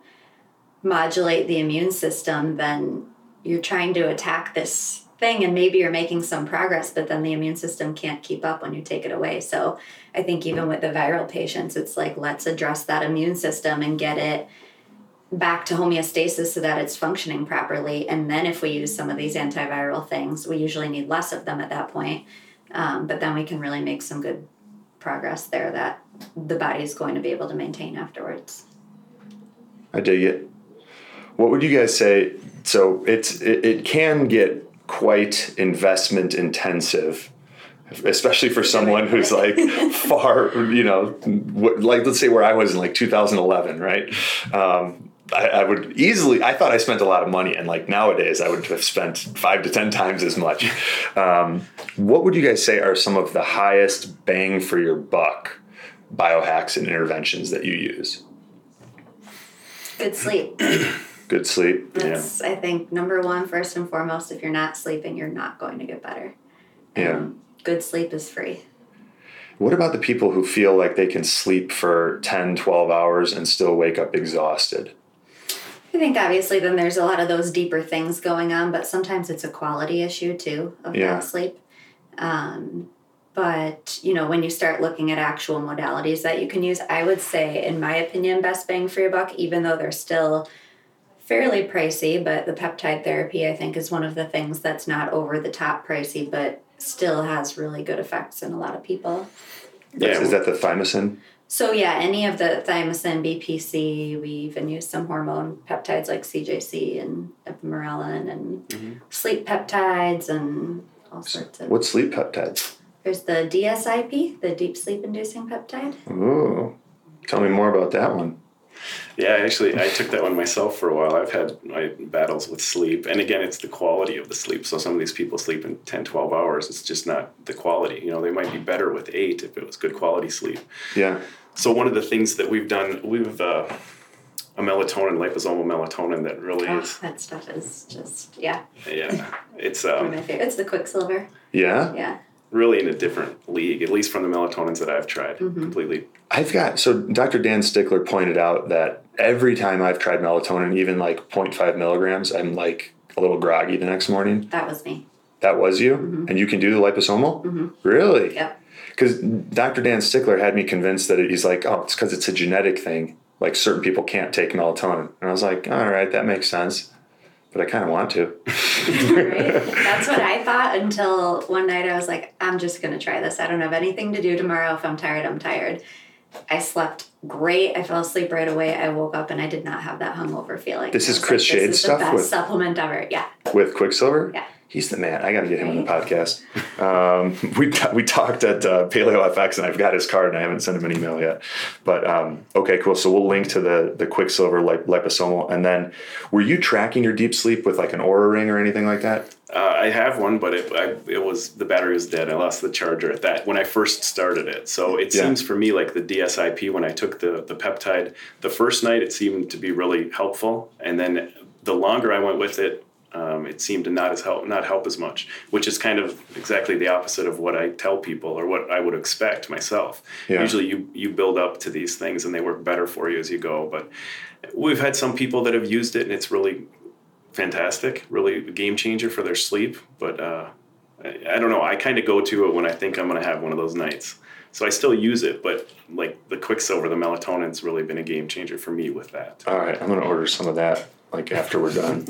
modulate the immune system, then you're trying to attack this thing and maybe you're making some progress, but then the immune system can't keep up when you take it away. So I think even with the viral patients, it's like, let's address that immune system and get it back to homeostasis so that it's functioning properly. And then if we use some of these antiviral things, we usually need less of them at that point. Um, but then we can really make some good progress there that the body is going to be able to maintain afterwards. I dig it. What would you guys say? So it's it, it can get quite investment intensive, especially for someone who's like far, you know, like let's say where I was in like two thousand eleven, right? Um, I, I would easily, I thought I spent a lot of money, and like nowadays I would have spent five to ten times as much. Um, what would you guys say are some of the highest bang for your buck biohacks and interventions that you use? Good sleep. Good sleep. That's, yeah. I think, number one, first and foremost, if you're not sleeping, you're not going to get better. Yeah. Um, good sleep is free. What about the people who feel like they can sleep for ten, twelve hours and still wake up exhausted? I think, obviously, then there's a lot of those deeper things going on, but sometimes it's a quality issue, too, of yeah. that sleep. Um, but, you know, when you start looking at actual modalities that you can use, I would say, in my opinion, best bang for your buck, even though they're still fairly pricey, but the peptide therapy, I think, is one of the things that's not over-the-top pricey, but still has really good effects in a lot of people. Yeah. Is that the thymosin? So, yeah, any of the thymosin, B P C, we even use some hormone peptides like C J C and epimorelin and mm-hmm. sleep peptides and all sorts of... What's sleep peptides? There's the D S I P, the deep sleep-inducing peptide. Ooh. Tell me more about that one. Yeah, actually, I took that one myself for a while. I've had my battles with sleep. And again, it's the quality of the sleep. So some of these people sleep in ten, twelve hours. It's just not the quality. You know, they might be better with eight if it was good quality sleep. Yeah. So one of the things that we've done, we've uh, a melatonin, liposomal melatonin that really oh, is... That stuff is just, yeah. Yeah. It's um, one of my favorites. It's the Quicksilver. Yeah? Yeah. Really in a different league, at least from the melatonins that I've tried mm-hmm. completely. I've got, so Doctor Dan Stickler pointed out that every time I've tried melatonin, even like zero point five milligrams, I'm like a little groggy the next morning. That was me. That was you? Mm-hmm. And you can do the liposomal? Mm-hmm. Really? Yep. Because Doctor Dan Stickler had me convinced that it, he's like, oh, it's because it's a genetic thing. Like certain people can't take melatonin. And I was like, all right, that makes sense. But I kind of want to. Right? That's what I thought until one night I was like, I'm just going to try this. I don't have anything to do tomorrow. If I'm tired, I'm tired. I slept great. I fell asleep right away. I woke up and I did not have that hungover feeling. This is Chris like, Shade's stuff? This is the best with, supplement ever. Yeah. With Quicksilver? Yeah. He's the man. I got to get him right on the podcast. Um, we we talked at uh, PaleoFX, and I've got his card, and I haven't sent him an email yet. But, um, okay, cool. So we'll link to the, the Quicksilver lip- liposomal. And then were you tracking your deep sleep with, like, an Oura ring or anything like that? Uh, I have one, but it I, it was the battery was dead. I lost the charger at that when I first started it. So it yeah. seems for me like the D S I P, when I took the, the peptide, the first night it seemed to be really helpful. And then the longer I went with it, Um, it seemed to not as help, not help as much, which is kind of exactly the opposite of what I tell people or what I would expect myself. Yeah. Usually you, you build up to these things and they work better for you as you go. But we've had some people that have used it and it's really fantastic, really a game changer for their sleep. But uh, I, I don't know. I kind of go to it when I think I'm going to have one of those nights. So I still use it, but like the Quicksilver, the melatonin's really been a game changer for me with that. All right. I'm going to order some of that. Like after we're done,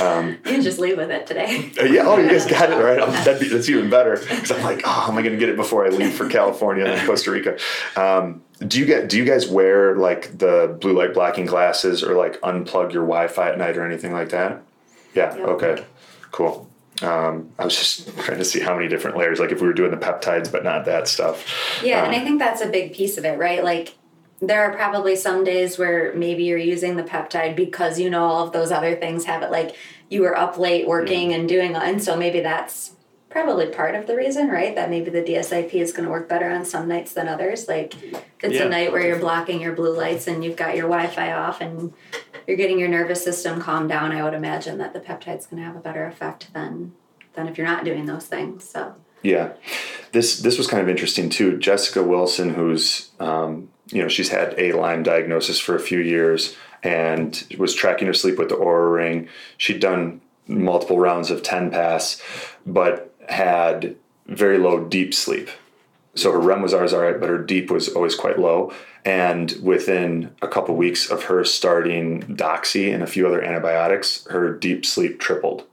um, you just leave with it today. Uh, yeah. Oh, you guys got it right. That'd be, that's even better. Because I'm like, oh, how am I going to get it before I leave for California and Costa Rica? Um, do you get? Do you guys wear like the blue light blocking glasses or like unplug your Wi-Fi at night or anything like that? Yeah. Yep. Okay. Cool. Um, I was just trying to see how many different layers. Like if we were doing the peptides, but not that stuff. Yeah, um, and I think that's a big piece of it, right? Like. There are probably some days where maybe you're using the peptide because you know all of those other things have it. Like you were up late working mm. and doing, and so maybe that's probably part of the reason, right? That maybe the D S I P is going to work better on some nights than others. Like it's yeah. a night where you're blocking your blue lights and you've got your Wi-Fi off and you're getting your nervous system calmed down. I would imagine that the peptide's going to have a better effect than than if you're not doing those things. So yeah, this this was kind of interesting too. Jessica Wilson, who's um, you know, she's had a Lyme diagnosis for a few years and was tracking her sleep with the Oura ring. She'd done multiple rounds of ten pass, but had very low deep sleep. So her R E M was always all right, but her deep was always quite low. And within a couple weeks of her starting doxy and a few other antibiotics, her deep sleep tripled.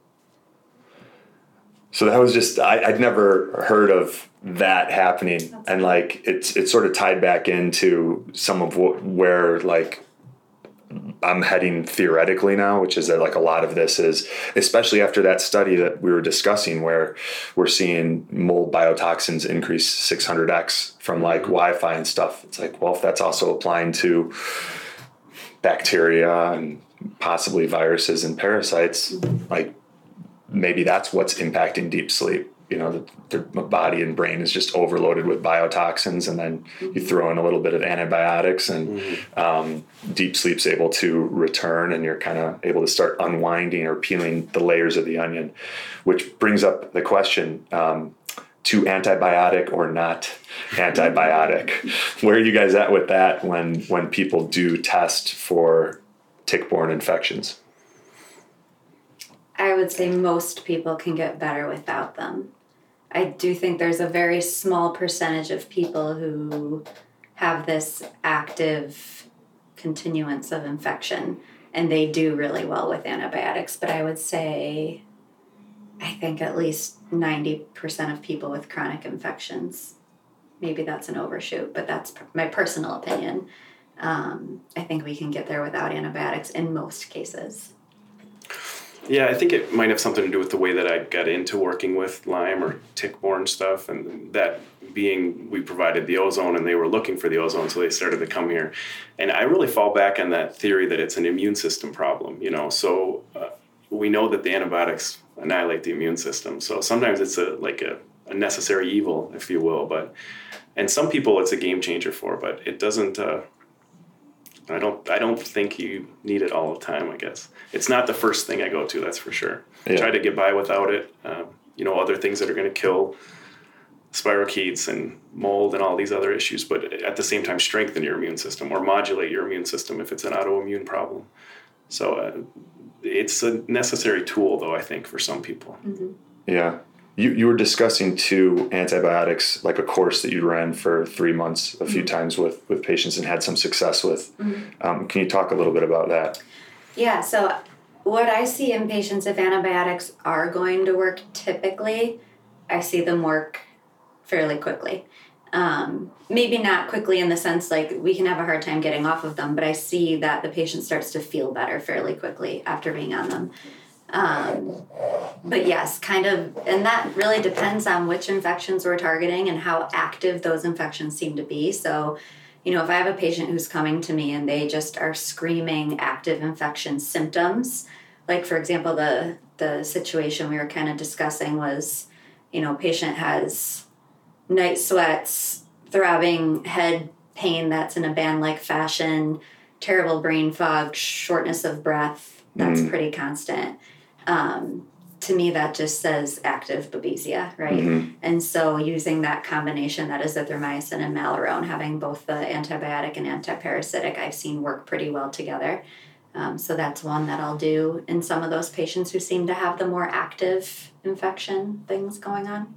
So that was just, I, I'd never heard of that happening. And like, it's, it's sort of tied back into some of what, where like I'm heading theoretically now, which is that like a lot of this is, especially after that study that we were discussing, where we're seeing mold biotoxins increase six hundred X from like Wi-Fi and stuff. It's like, well, if that's also applying to bacteria and possibly viruses and parasites, like, maybe that's what's impacting deep sleep. You know, the, the body and brain is just overloaded with biotoxins, and then mm-hmm. you throw in a little bit of antibiotics and mm-hmm. um, deep sleep's able to return, and you're kind of able to start unwinding or peeling the layers of the onion, which brings up the question, um, to antibiotic or not antibiotic. Where are you guys at with that when, when people do test for tick-borne infections? I would say most people can get better without them. I do think there's a very small percentage of people who have this active continuance of infection, and they do really well with antibiotics. But I would say I think at least ninety percent of people with chronic infections, maybe that's an overshoot, but that's my personal opinion. Um, I think we can get there without antibiotics in most cases. Yeah, I think it might have something to do with the way that I got into working with Lyme or tick-borne stuff, and that being we provided the ozone and they were looking for the ozone, so they started to come here. And I really fall back on that theory that it's an immune system problem, you know. So uh, we know that the antibiotics annihilate the immune system. So sometimes it's a like a, a necessary evil, if you will. But and some people it's a game changer for, but it doesn't... Uh, I don't I don't think you need it all the time, I guess. It's not the first thing I go to, that's for sure. Yeah. I try to get by without it. Um, you know, other things that are going to kill spirochetes and mold and all these other issues, but at the same time strengthen your immune system or modulate your immune system if it's an autoimmune problem. So uh, it's a necessary tool, though, I think, for some people. Mm-hmm. Yeah. You you were discussing two antibiotics, like a course that you ran for three months a few mm-hmm. times with, with patients and had some success with. Mm-hmm. Um, can you talk a little bit about that? Yeah, so what I see in patients, if antibiotics are going to work typically, I see them work fairly quickly. Um, maybe not quickly in the sense like we can have a hard time getting off of them, but I see that the patient starts to feel better fairly quickly after being on them. Um, but yes, kind of, and that really depends on which infections we're targeting and how active those infections seem to be. So, you know, if I have a patient who's coming to me and they just are screaming active infection symptoms, like for example, the, the situation we were kind of discussing was, you know, patient has night sweats, throbbing head pain that's in a band-like fashion, terrible brain fog, shortness of breath, that's mm-hmm. pretty constant. Um, to me, that just says active babesia, right? Mm-hmm. And so using that combination, that is azithromycin and malarone, having both the antibiotic and antiparasitic, I've seen work pretty well together. Um, so that's one that I'll do in some of those patients who seem to have the more active infection things going on.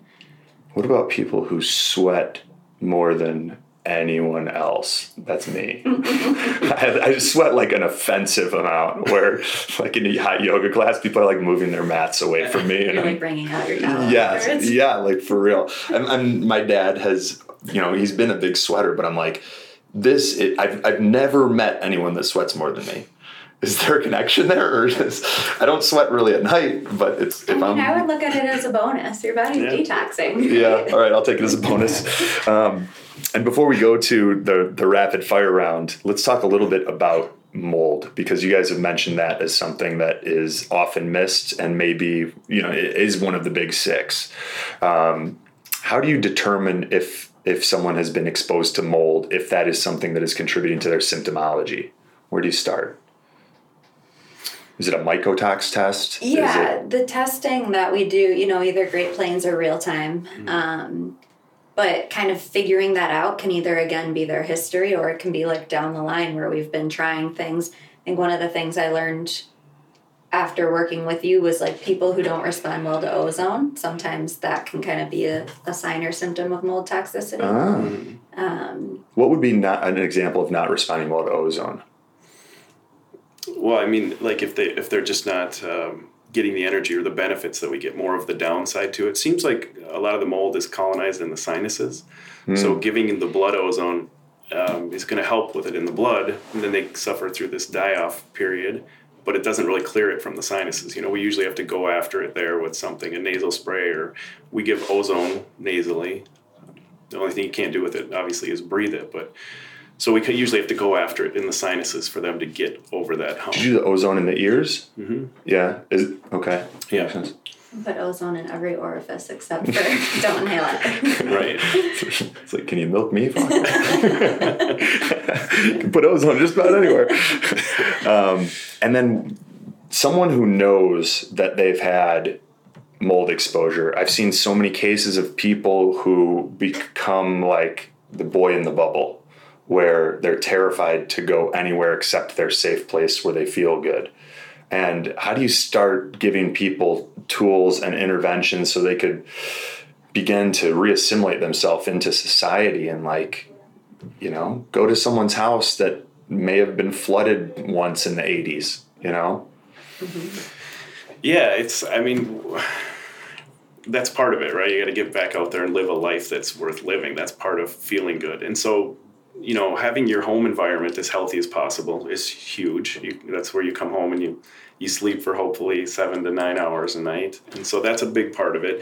What about people who sweat more than anyone else? That's me. I, I sweat like an offensive amount where like in a hot yoga class, people are like moving their mats away from me. And You're I'm, like bringing out your towel. Yeah, yeah, like for real. I'm, I'm, my dad has, you know, he's been a big sweater, but I'm like, this, it, I've, I've never met anyone that sweats more than me. Is there a connection there? Or is, I don't sweat really at night, but it's... If I mean, I'm, I would look at it as a bonus. Your body's yeah. detoxing. Yeah, all right, I'll take it as a bonus. Um, and before we go to the, the rapid fire round, let's talk a little bit about mold, because you guys have mentioned that as something that is often missed and maybe, you know, is one of the big six. Um, how do you determine if if someone has been exposed to mold, if that is something that is contributing to their symptomology? Where do you start? Is it a mycotox test? Yeah, it- the testing that we do, you know, either Great Plains or real time. Mm-hmm. Um, but kind of figuring that out can either, again, be their history or it can be like down the line where we've been trying things. I think one of the things I learned after working with you was like people who don't respond well to ozone. Sometimes that can kind of be a, a sign or symptom of mold toxicity. Um, um, what would be not an example of not responding well to ozone? Well, I mean, like if they if they're just not um, getting the energy or the benefits that we get, more of the downside to it. Seems like a lot of the mold is colonized in the sinuses, mm. so giving the blood ozone um, is going to help with it in the blood, and then they suffer through this die-off period. But it doesn't really clear it from the sinuses. You know, we usually have to go after it there with something, a nasal spray, or we give ozone nasally. The only thing you can't do with it, obviously, is breathe it, but. So we could usually have to go after it in the sinuses for them to get over that hump. Did you do the ozone in the ears? Mm-hmm. Yeah. Is it, okay. Yeah. Makes sense. Put ozone in every orifice except for don't inhale it. Right. It's like, can you milk me? You can put ozone just about anywhere. Um, and then someone who knows that they've had mold exposure. I've seen so many cases of people who become like the boy in the bubble, where they're terrified to go anywhere except their safe place where they feel good. And how do you start giving people tools and interventions so they could begin to reassimilate themselves into society and, like, you know, go to someone's house that may have been flooded once in the eighties, you know? Mm-hmm. Yeah, it's, I mean... that's part of it, right? You got to get back out there and live a life that's worth living. That's part of feeling good. And so... you know, having your home environment as healthy as possible is huge. You, that's where you come home and you, you sleep for hopefully seven to nine hours a night. And so that's a big part of it.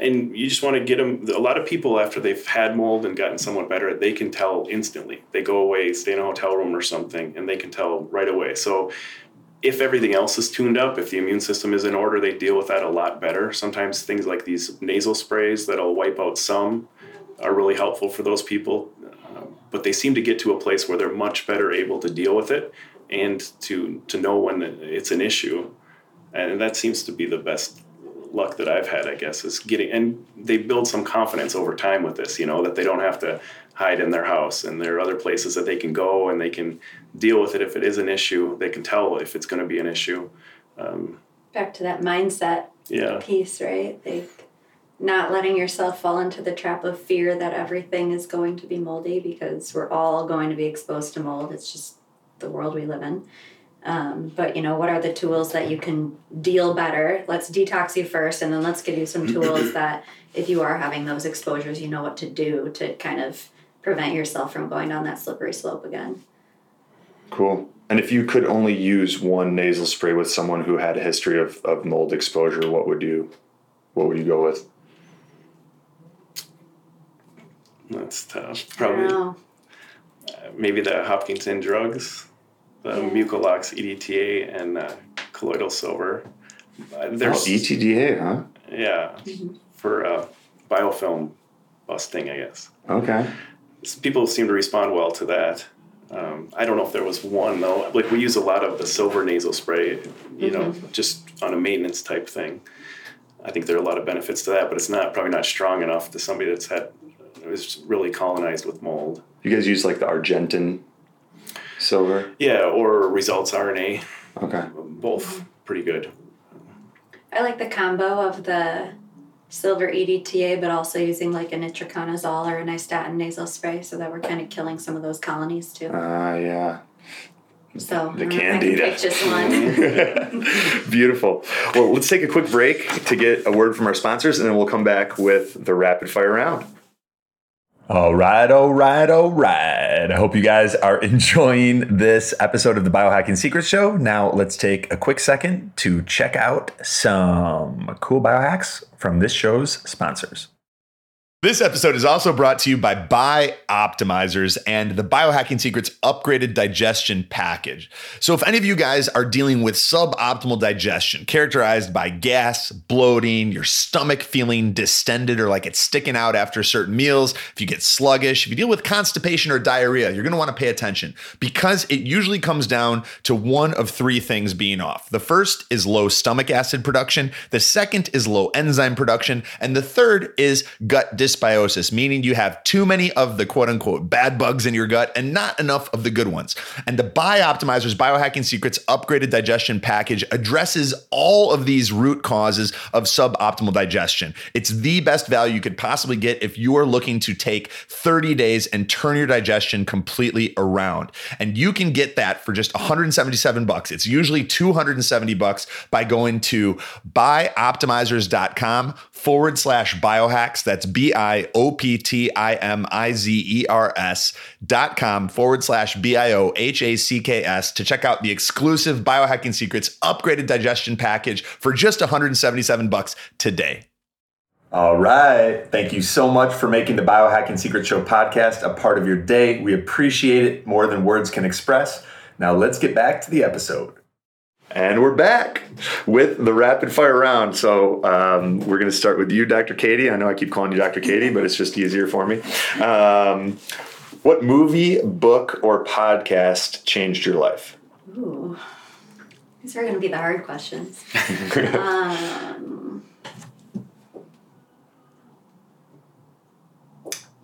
And you just want to get them. A lot of people, after they've had mold and gotten somewhat better at it, they can tell instantly. They go away, stay in a hotel room or something, and they can tell right away. So if everything else is tuned up, if the immune system is in order, they deal with that a lot better. Sometimes things like these nasal sprays that'll wipe out some are really helpful for those people. But they seem to get to a place where they're much better able to deal with it and to to know when it's an issue. And that seems to be the best luck that I've had, I guess, is getting, and they build some confidence over time with this, you know, that they don't have to hide in their house, and there are other places that they can go and they can deal with it. If it is an issue, they can tell if it's going to be an issue. Um, Back to that mindset yeah. piece, right? Like not letting yourself fall into the trap of fear that everything is going to be moldy, because we're all going to be exposed to mold. It's just the world we live in. Um, but, you know, what are the tools that you can deal better? Let's detox you first, and then let's give you some tools that if you are having those exposures, you know what to do to kind of prevent yourself from going down that slippery slope again. Cool. And if you could only use one nasal spray with someone who had a history of, of mold exposure, what would you, what would you go with? That's tough. Probably. I don't know. Uh, maybe the Hopkinson drugs. The yeah. Mucilax, E D T A, and uh, colloidal silver. Uh, there's oh, E T D A, huh? Yeah, mm-hmm. for uh, biofilm busting, I guess. Okay. People seem to respond well to that. Um, I don't know if there was one, though. Like, we use a lot of the silver nasal spray, you mm-hmm. know, just on a maintenance type thing. I think there are a lot of benefits to that, but it's not probably not strong enough to somebody that's had, is really colonized with mold. You guys use, like, the Argentin silver? Yeah, or results R N A. Okay. Both pretty good. I like the combo of the silver E D T A, but also using like a nitroconazole or a nystatin nasal spray, so that we're kind of killing some of those colonies too. Ah, uh, yeah. So the candida. Pick just one. Beautiful. Well, let's take a quick break to get a word from our sponsors, and then we'll come back with the rapid fire round. All right, all right, all right. I hope you guys are enjoying this episode of the Biohacking Secrets Show. Now let's take a quick second to check out some cool biohacks from this show's sponsors. This episode is also brought to you by BiOptimizers and the Biohacking Secrets Upgraded Digestion Package. So if any of you guys are dealing with suboptimal digestion, characterized by gas, bloating, your stomach feeling distended or like it's sticking out after certain meals, if you get sluggish, if you deal with constipation or diarrhea, you're going to want to pay attention, because it usually comes down to one of three things being off. The first is low stomach acid production, the second is low enzyme production, and the third is gut dysbiosis. Dysbiosis, meaning you have too many of the quote unquote bad bugs in your gut and not enough of the good ones. And the BiOptimizers Biohacking Secrets Upgraded Digestion Package addresses all of these root causes of suboptimal digestion. It's the best value you could possibly get if you are looking to take thirty days and turn your digestion completely around. And you can get that for just one hundred seventy-seven bucks. It's usually two hundred seventy bucks by going to bioptimizers.com forward slash biohacks. That's B I I-O-P-T-I-M-I-Z-E-R-S dot com forward slash B I O H A C K S to check out the exclusive Biohacking Secrets Upgraded Digestion Package for just one hundred seventy-seven bucks today. All right. Thank you so much for making the Biohacking Secrets Show podcast a part of your day. We appreciate it more than words can express. Now let's get back to the episode. And we're back with the rapid fire round. So um, we're going to start with you, Doctor Katie. I know I keep calling you Doctor Katie, but it's just easier for me. Um, what movie, book, or podcast changed your life? Ooh, these are going to be the hard questions. um,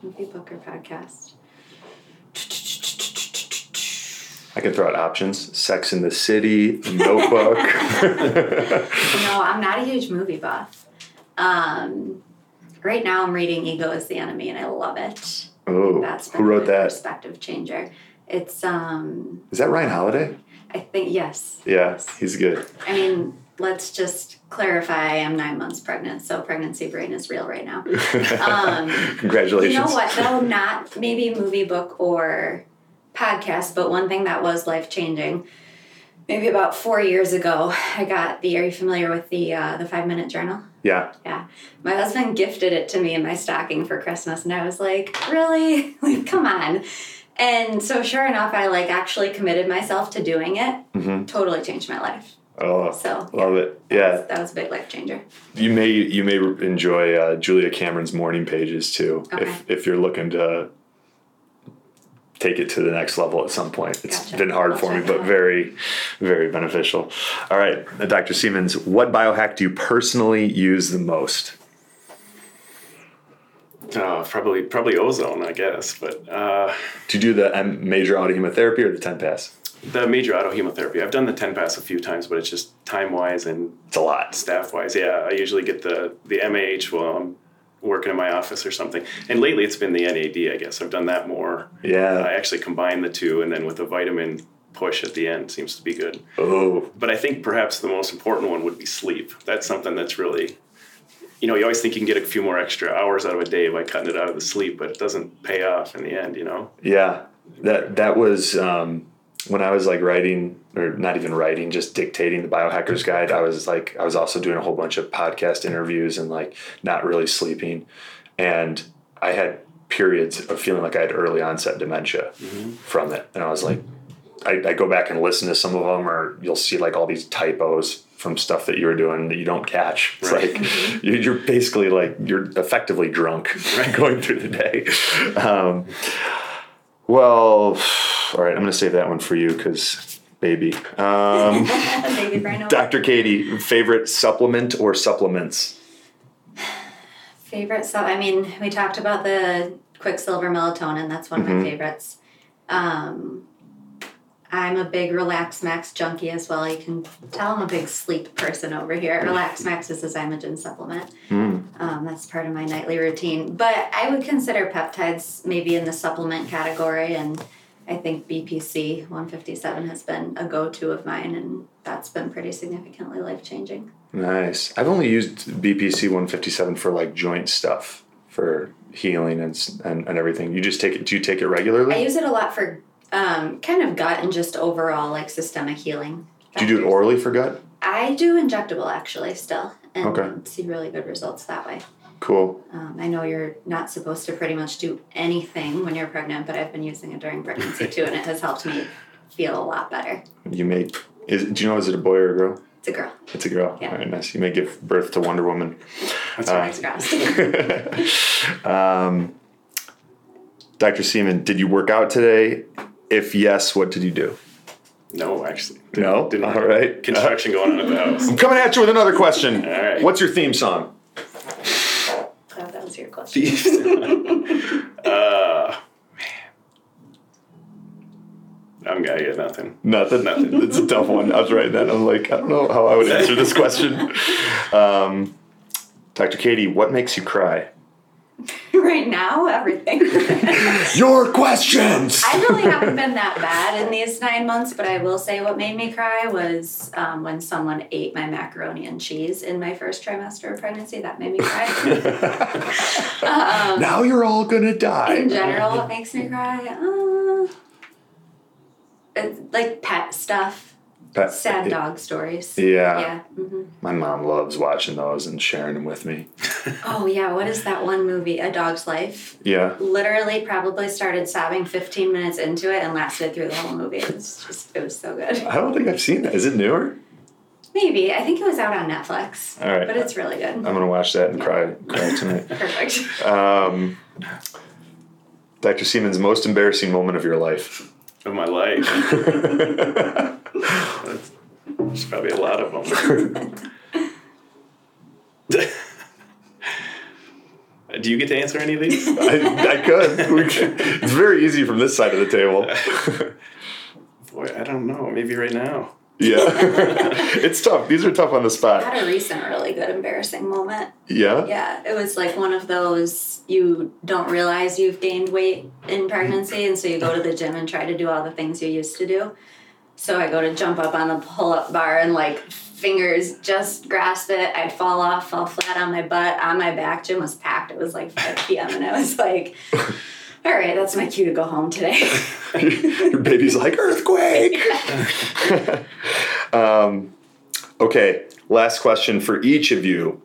movie, book, or podcast? I can throw out options. Sex in the City, Notebook. No, I'm not a huge movie buff. Um, right now I'm reading Ego is the Enemy, and I love it. Oh, that's been who wrote that? Perspective changer. It's, um... Is that Ryan Holiday? I think, yes. Yeah, yes. He's good. I mean, let's just clarify, I'm nine months pregnant, so pregnancy brain is real right now. Um, Congratulations. You know what, though? Not maybe movie, book, or podcast, but one thing that was life-changing, maybe about four years ago, I got the, are you familiar with the uh, the five-minute journal? Yeah. Yeah. My husband gifted it to me in my stocking for Christmas, and I was like, really? Like, come on. And so sure enough, I, like, actually committed myself to doing it. Mm-hmm. Totally changed my life. Oh, so, love yeah, it. Yeah. That was, that was a big life changer. You may you may enjoy uh, Julia Cameron's morning pages, too, okay. if if you're looking to take it to the next level at some point. It's gotcha. been hard gotcha. for me, but very, very beneficial. All right, Doctor Siemens, what biohack do you personally use the most? Oh, probably probably ozone, I guess. But uh, do you do the M- major autohemotherapy or the ten pass? The major auto hemotherapy. I've done the ten pass a few times, but it's just time-wise and it's a lot. Staff-wise, yeah. I usually get the, the M A H while I'm working in my office or something. And lately it's been the N A D, I guess. I've done that more. Yeah. I actually combine the two, and then with a vitamin push at the end seems to be good. Oh. But I think perhaps the most important one would be sleep. That's something that's really... You know, you always think you can get a few more extra hours out of a day by cutting it out of the sleep, but it doesn't pay off in the end, you know? Yeah. That, that was... Um... When I was like writing, or not even writing, just dictating the Biohacker's Guide, I was like, I was also doing a whole bunch of podcast interviews and like not really sleeping. And I had periods of feeling like I had early onset dementia mm-hmm. from it. And I was like, I, I go back and listen to some of them, or you'll see like all these typos from stuff that you were doing that you don't catch. It's right. like you're basically like, you're effectively drunk right. going through the day. Um, well... All right, I'm going to save that one for you because baby. Um, baby brain. Doctor Katie, favorite supplement or supplements? Favorite sup. I mean, we talked about the Quicksilver melatonin. That's one of mm-hmm. my favorites. Um, I'm a big Relax Max junkie as well. You can tell I'm a big sleep person over here. Relax Max is a Zymogen supplement. Mm. Um, that's part of my nightly routine. But I would consider peptides maybe in the supplement category, and I think B P C one fifty-seven has been a go-to of mine, and that's been pretty significantly life-changing. Nice. I've only used B P C one fifty-seven for like joint stuff, for healing and, and and everything. You just take it? Do you take it regularly? I use it a lot for um, kind of gut and just overall like systemic healing. Do you do it orally for gut? I do injectable actually still, and okay. see really good results that way. Cool. Um, I know you're not supposed to pretty much do anything when you're pregnant, but I've been using it during pregnancy too, and it has helped me feel a lot better. You may, is, do you know, is it a boy or a girl? It's a girl. It's a girl. Yeah. All right, nice. You may give birth to Wonder Woman. That's what I um, Doctor Seaman, did you work out today? If yes, what did you do? No, actually. Didn't, no? Didn't All right. Construction uh, going on at the house. I'm coming at you with another question. All right. What's your theme song? Your question. uh, man. I'm gonna get nothing. Nothing? Nothing. It's a tough one. I was writing that. I'm like, I don't know how I would answer this question. Um, Doctor Katie, what makes you cry? Right now, everything. Your questions! I really haven't been that bad in these nine months, but I will say what made me cry was um, when someone ate my macaroni and cheese in my first trimester of pregnancy. That made me cry. um, now you're all going to die. In general, what makes me cry? Uh, it's like pet stuff. Pet, Sad it, dog stories. Yeah. Yeah. Mm-hmm. My mom loves watching those and sharing them with me. Oh, yeah. What is that one movie, A Dog's Life? Yeah. Literally probably started sobbing fifteen minutes into it and lasted through the whole movie. It was just, it was so good. I don't think I've seen that. Is it newer? Maybe. I think it was out on Netflix. All right. But it's really good. I'm going to watch that and yeah. cry, cry tonight. Perfect. Um, Doctor Siemens, most embarrassing moment of your life? Of my life. That's, there's probably a lot of them. Do you get to answer any of these? I, I could. We could. It's very easy from this side of the table. Boy, I don't know. Maybe right now. Yeah. It's tough. These are tough on the spot. I had a recent really good embarrassing moment. Yeah? Yeah. It was like one of those you don't realize you've gained weight in pregnancy, and so you go to the gym and try to do all the things you used to do. So I go to jump up on the pull-up bar and, like, fingers just grasp it. I'd fall off, fall flat on my butt, on my back. Gym was packed. It was, like, five p.m. and I was like, all right, that's my cue to go home today. Your baby's like, earthquake! um, okay, last question for each of you.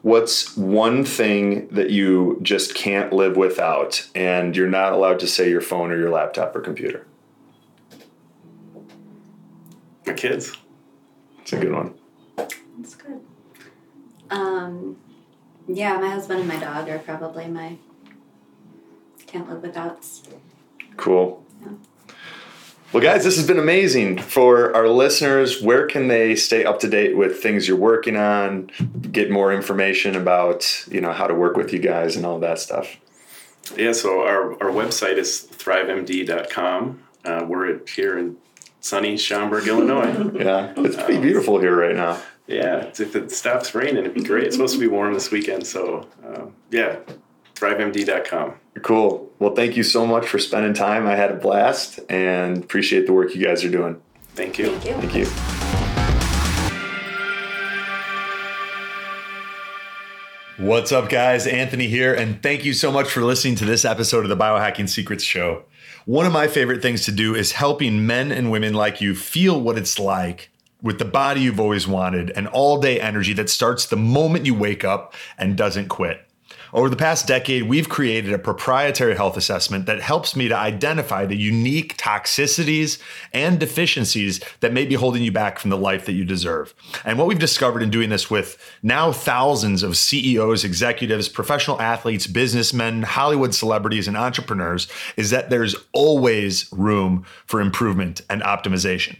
What's one thing that you just can't live without, and you're not allowed to say your phone or your laptop or computer? My kids. It's a good one. That's good. Um, yeah, my husband and my dog are probably my can't live without. Cool. Yeah. Well, guys, this has been amazing. For our listeners, where can they stay up to date with things you're working on, get more information about, you know, how to work with you guys and all that stuff? Yeah, so our, our website is thrive M D dot com. Uh, we're at, here in sunny Schaumburg, Illinois. Yeah, it's pretty um, beautiful here right now. Yeah, if it stops raining, it'd be great. It's supposed to be warm this weekend, so uh, yeah, thrive M D dot com. Cool. Well, thank you so much for spending time. I had a blast and appreciate the work you guys are doing. Thank you. Thank you. Thank you. What's up, guys? Anthony here, and thank you so much for listening to this episode of the Biohacking Secrets Show. One of my favorite things to do is helping men and women like you feel what it's like with the body you've always wanted and all-day energy that starts the moment you wake up and doesn't quit. Over the past decade, we've created a proprietary health assessment that helps me to identify the unique toxicities and deficiencies that may be holding you back from the life that you deserve. And what we've discovered in doing this with now thousands of C E Os, executives, professional athletes, businessmen, Hollywood celebrities, and entrepreneurs is that there's always room for improvement and optimization.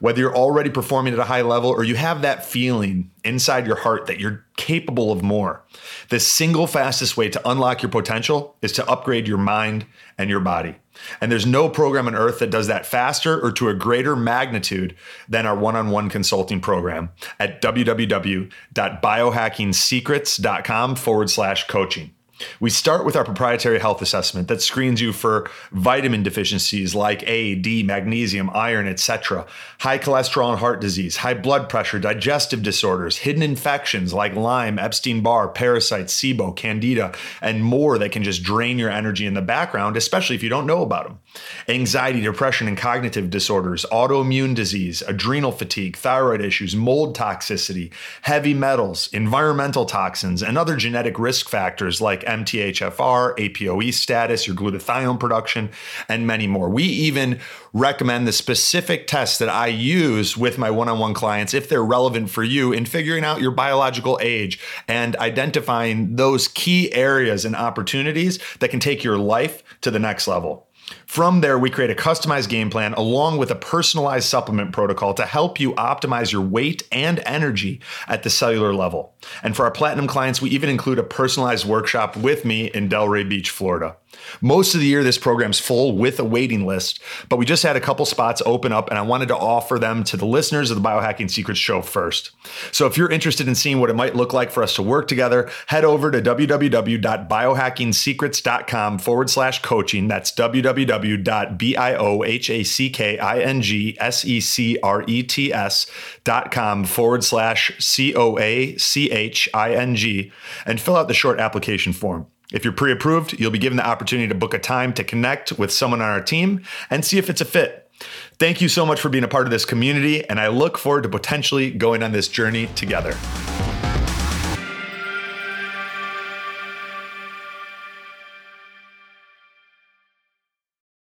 Whether you're already performing at a high level or you have that feeling inside your heart that you're capable of more, the single fastest way to unlock your potential is to upgrade your mind and your body. And there's no program on earth that does that faster or to a greater magnitude than our one-on-one consulting program at www.biohackingsecrets.com forward slash coaching. We start with our proprietary health assessment that screens you for vitamin deficiencies like A, D, magnesium, iron, et cetera, high cholesterol and heart disease, high blood pressure, digestive disorders, hidden infections like Lyme, Epstein-Barr, parasites, SIBO, candida, and more that can just drain your energy in the background, especially if you don't know about them. Anxiety, depression, and cognitive disorders, autoimmune disease, adrenal fatigue, thyroid issues, mold toxicity, heavy metals, environmental toxins, and other genetic risk factors like M T H F R, A P O E status, your glutathione production, and many more. We even recommend the specific tests that I use with my one-on-one clients if they're relevant for you in figuring out your biological age and identifying those key areas and opportunities that can take your life to the next level. From there, we create a customized game plan along with a personalized supplement protocol to help you optimize your weight and energy at the cellular level. And for our platinum clients, we even include a personalized workshop with me in Delray Beach, Florida. Most of the year, this program's full with a waiting list, but we just had a couple spots open up and I wanted to offer them to the listeners of the Biohacking Secrets Show first. So if you're interested in seeing what it might look like for us to work together, head over to www.biohackingsecrets.com forward slash coaching. That's www.biohackingsecrets.com forward slash C O A C H I N G and fill out the short application form. If you're pre-approved, you'll be given the opportunity to book a time to connect with someone on our team and see if it's a fit. Thank you so much for being a part of this community, and I look forward to potentially going on this journey together.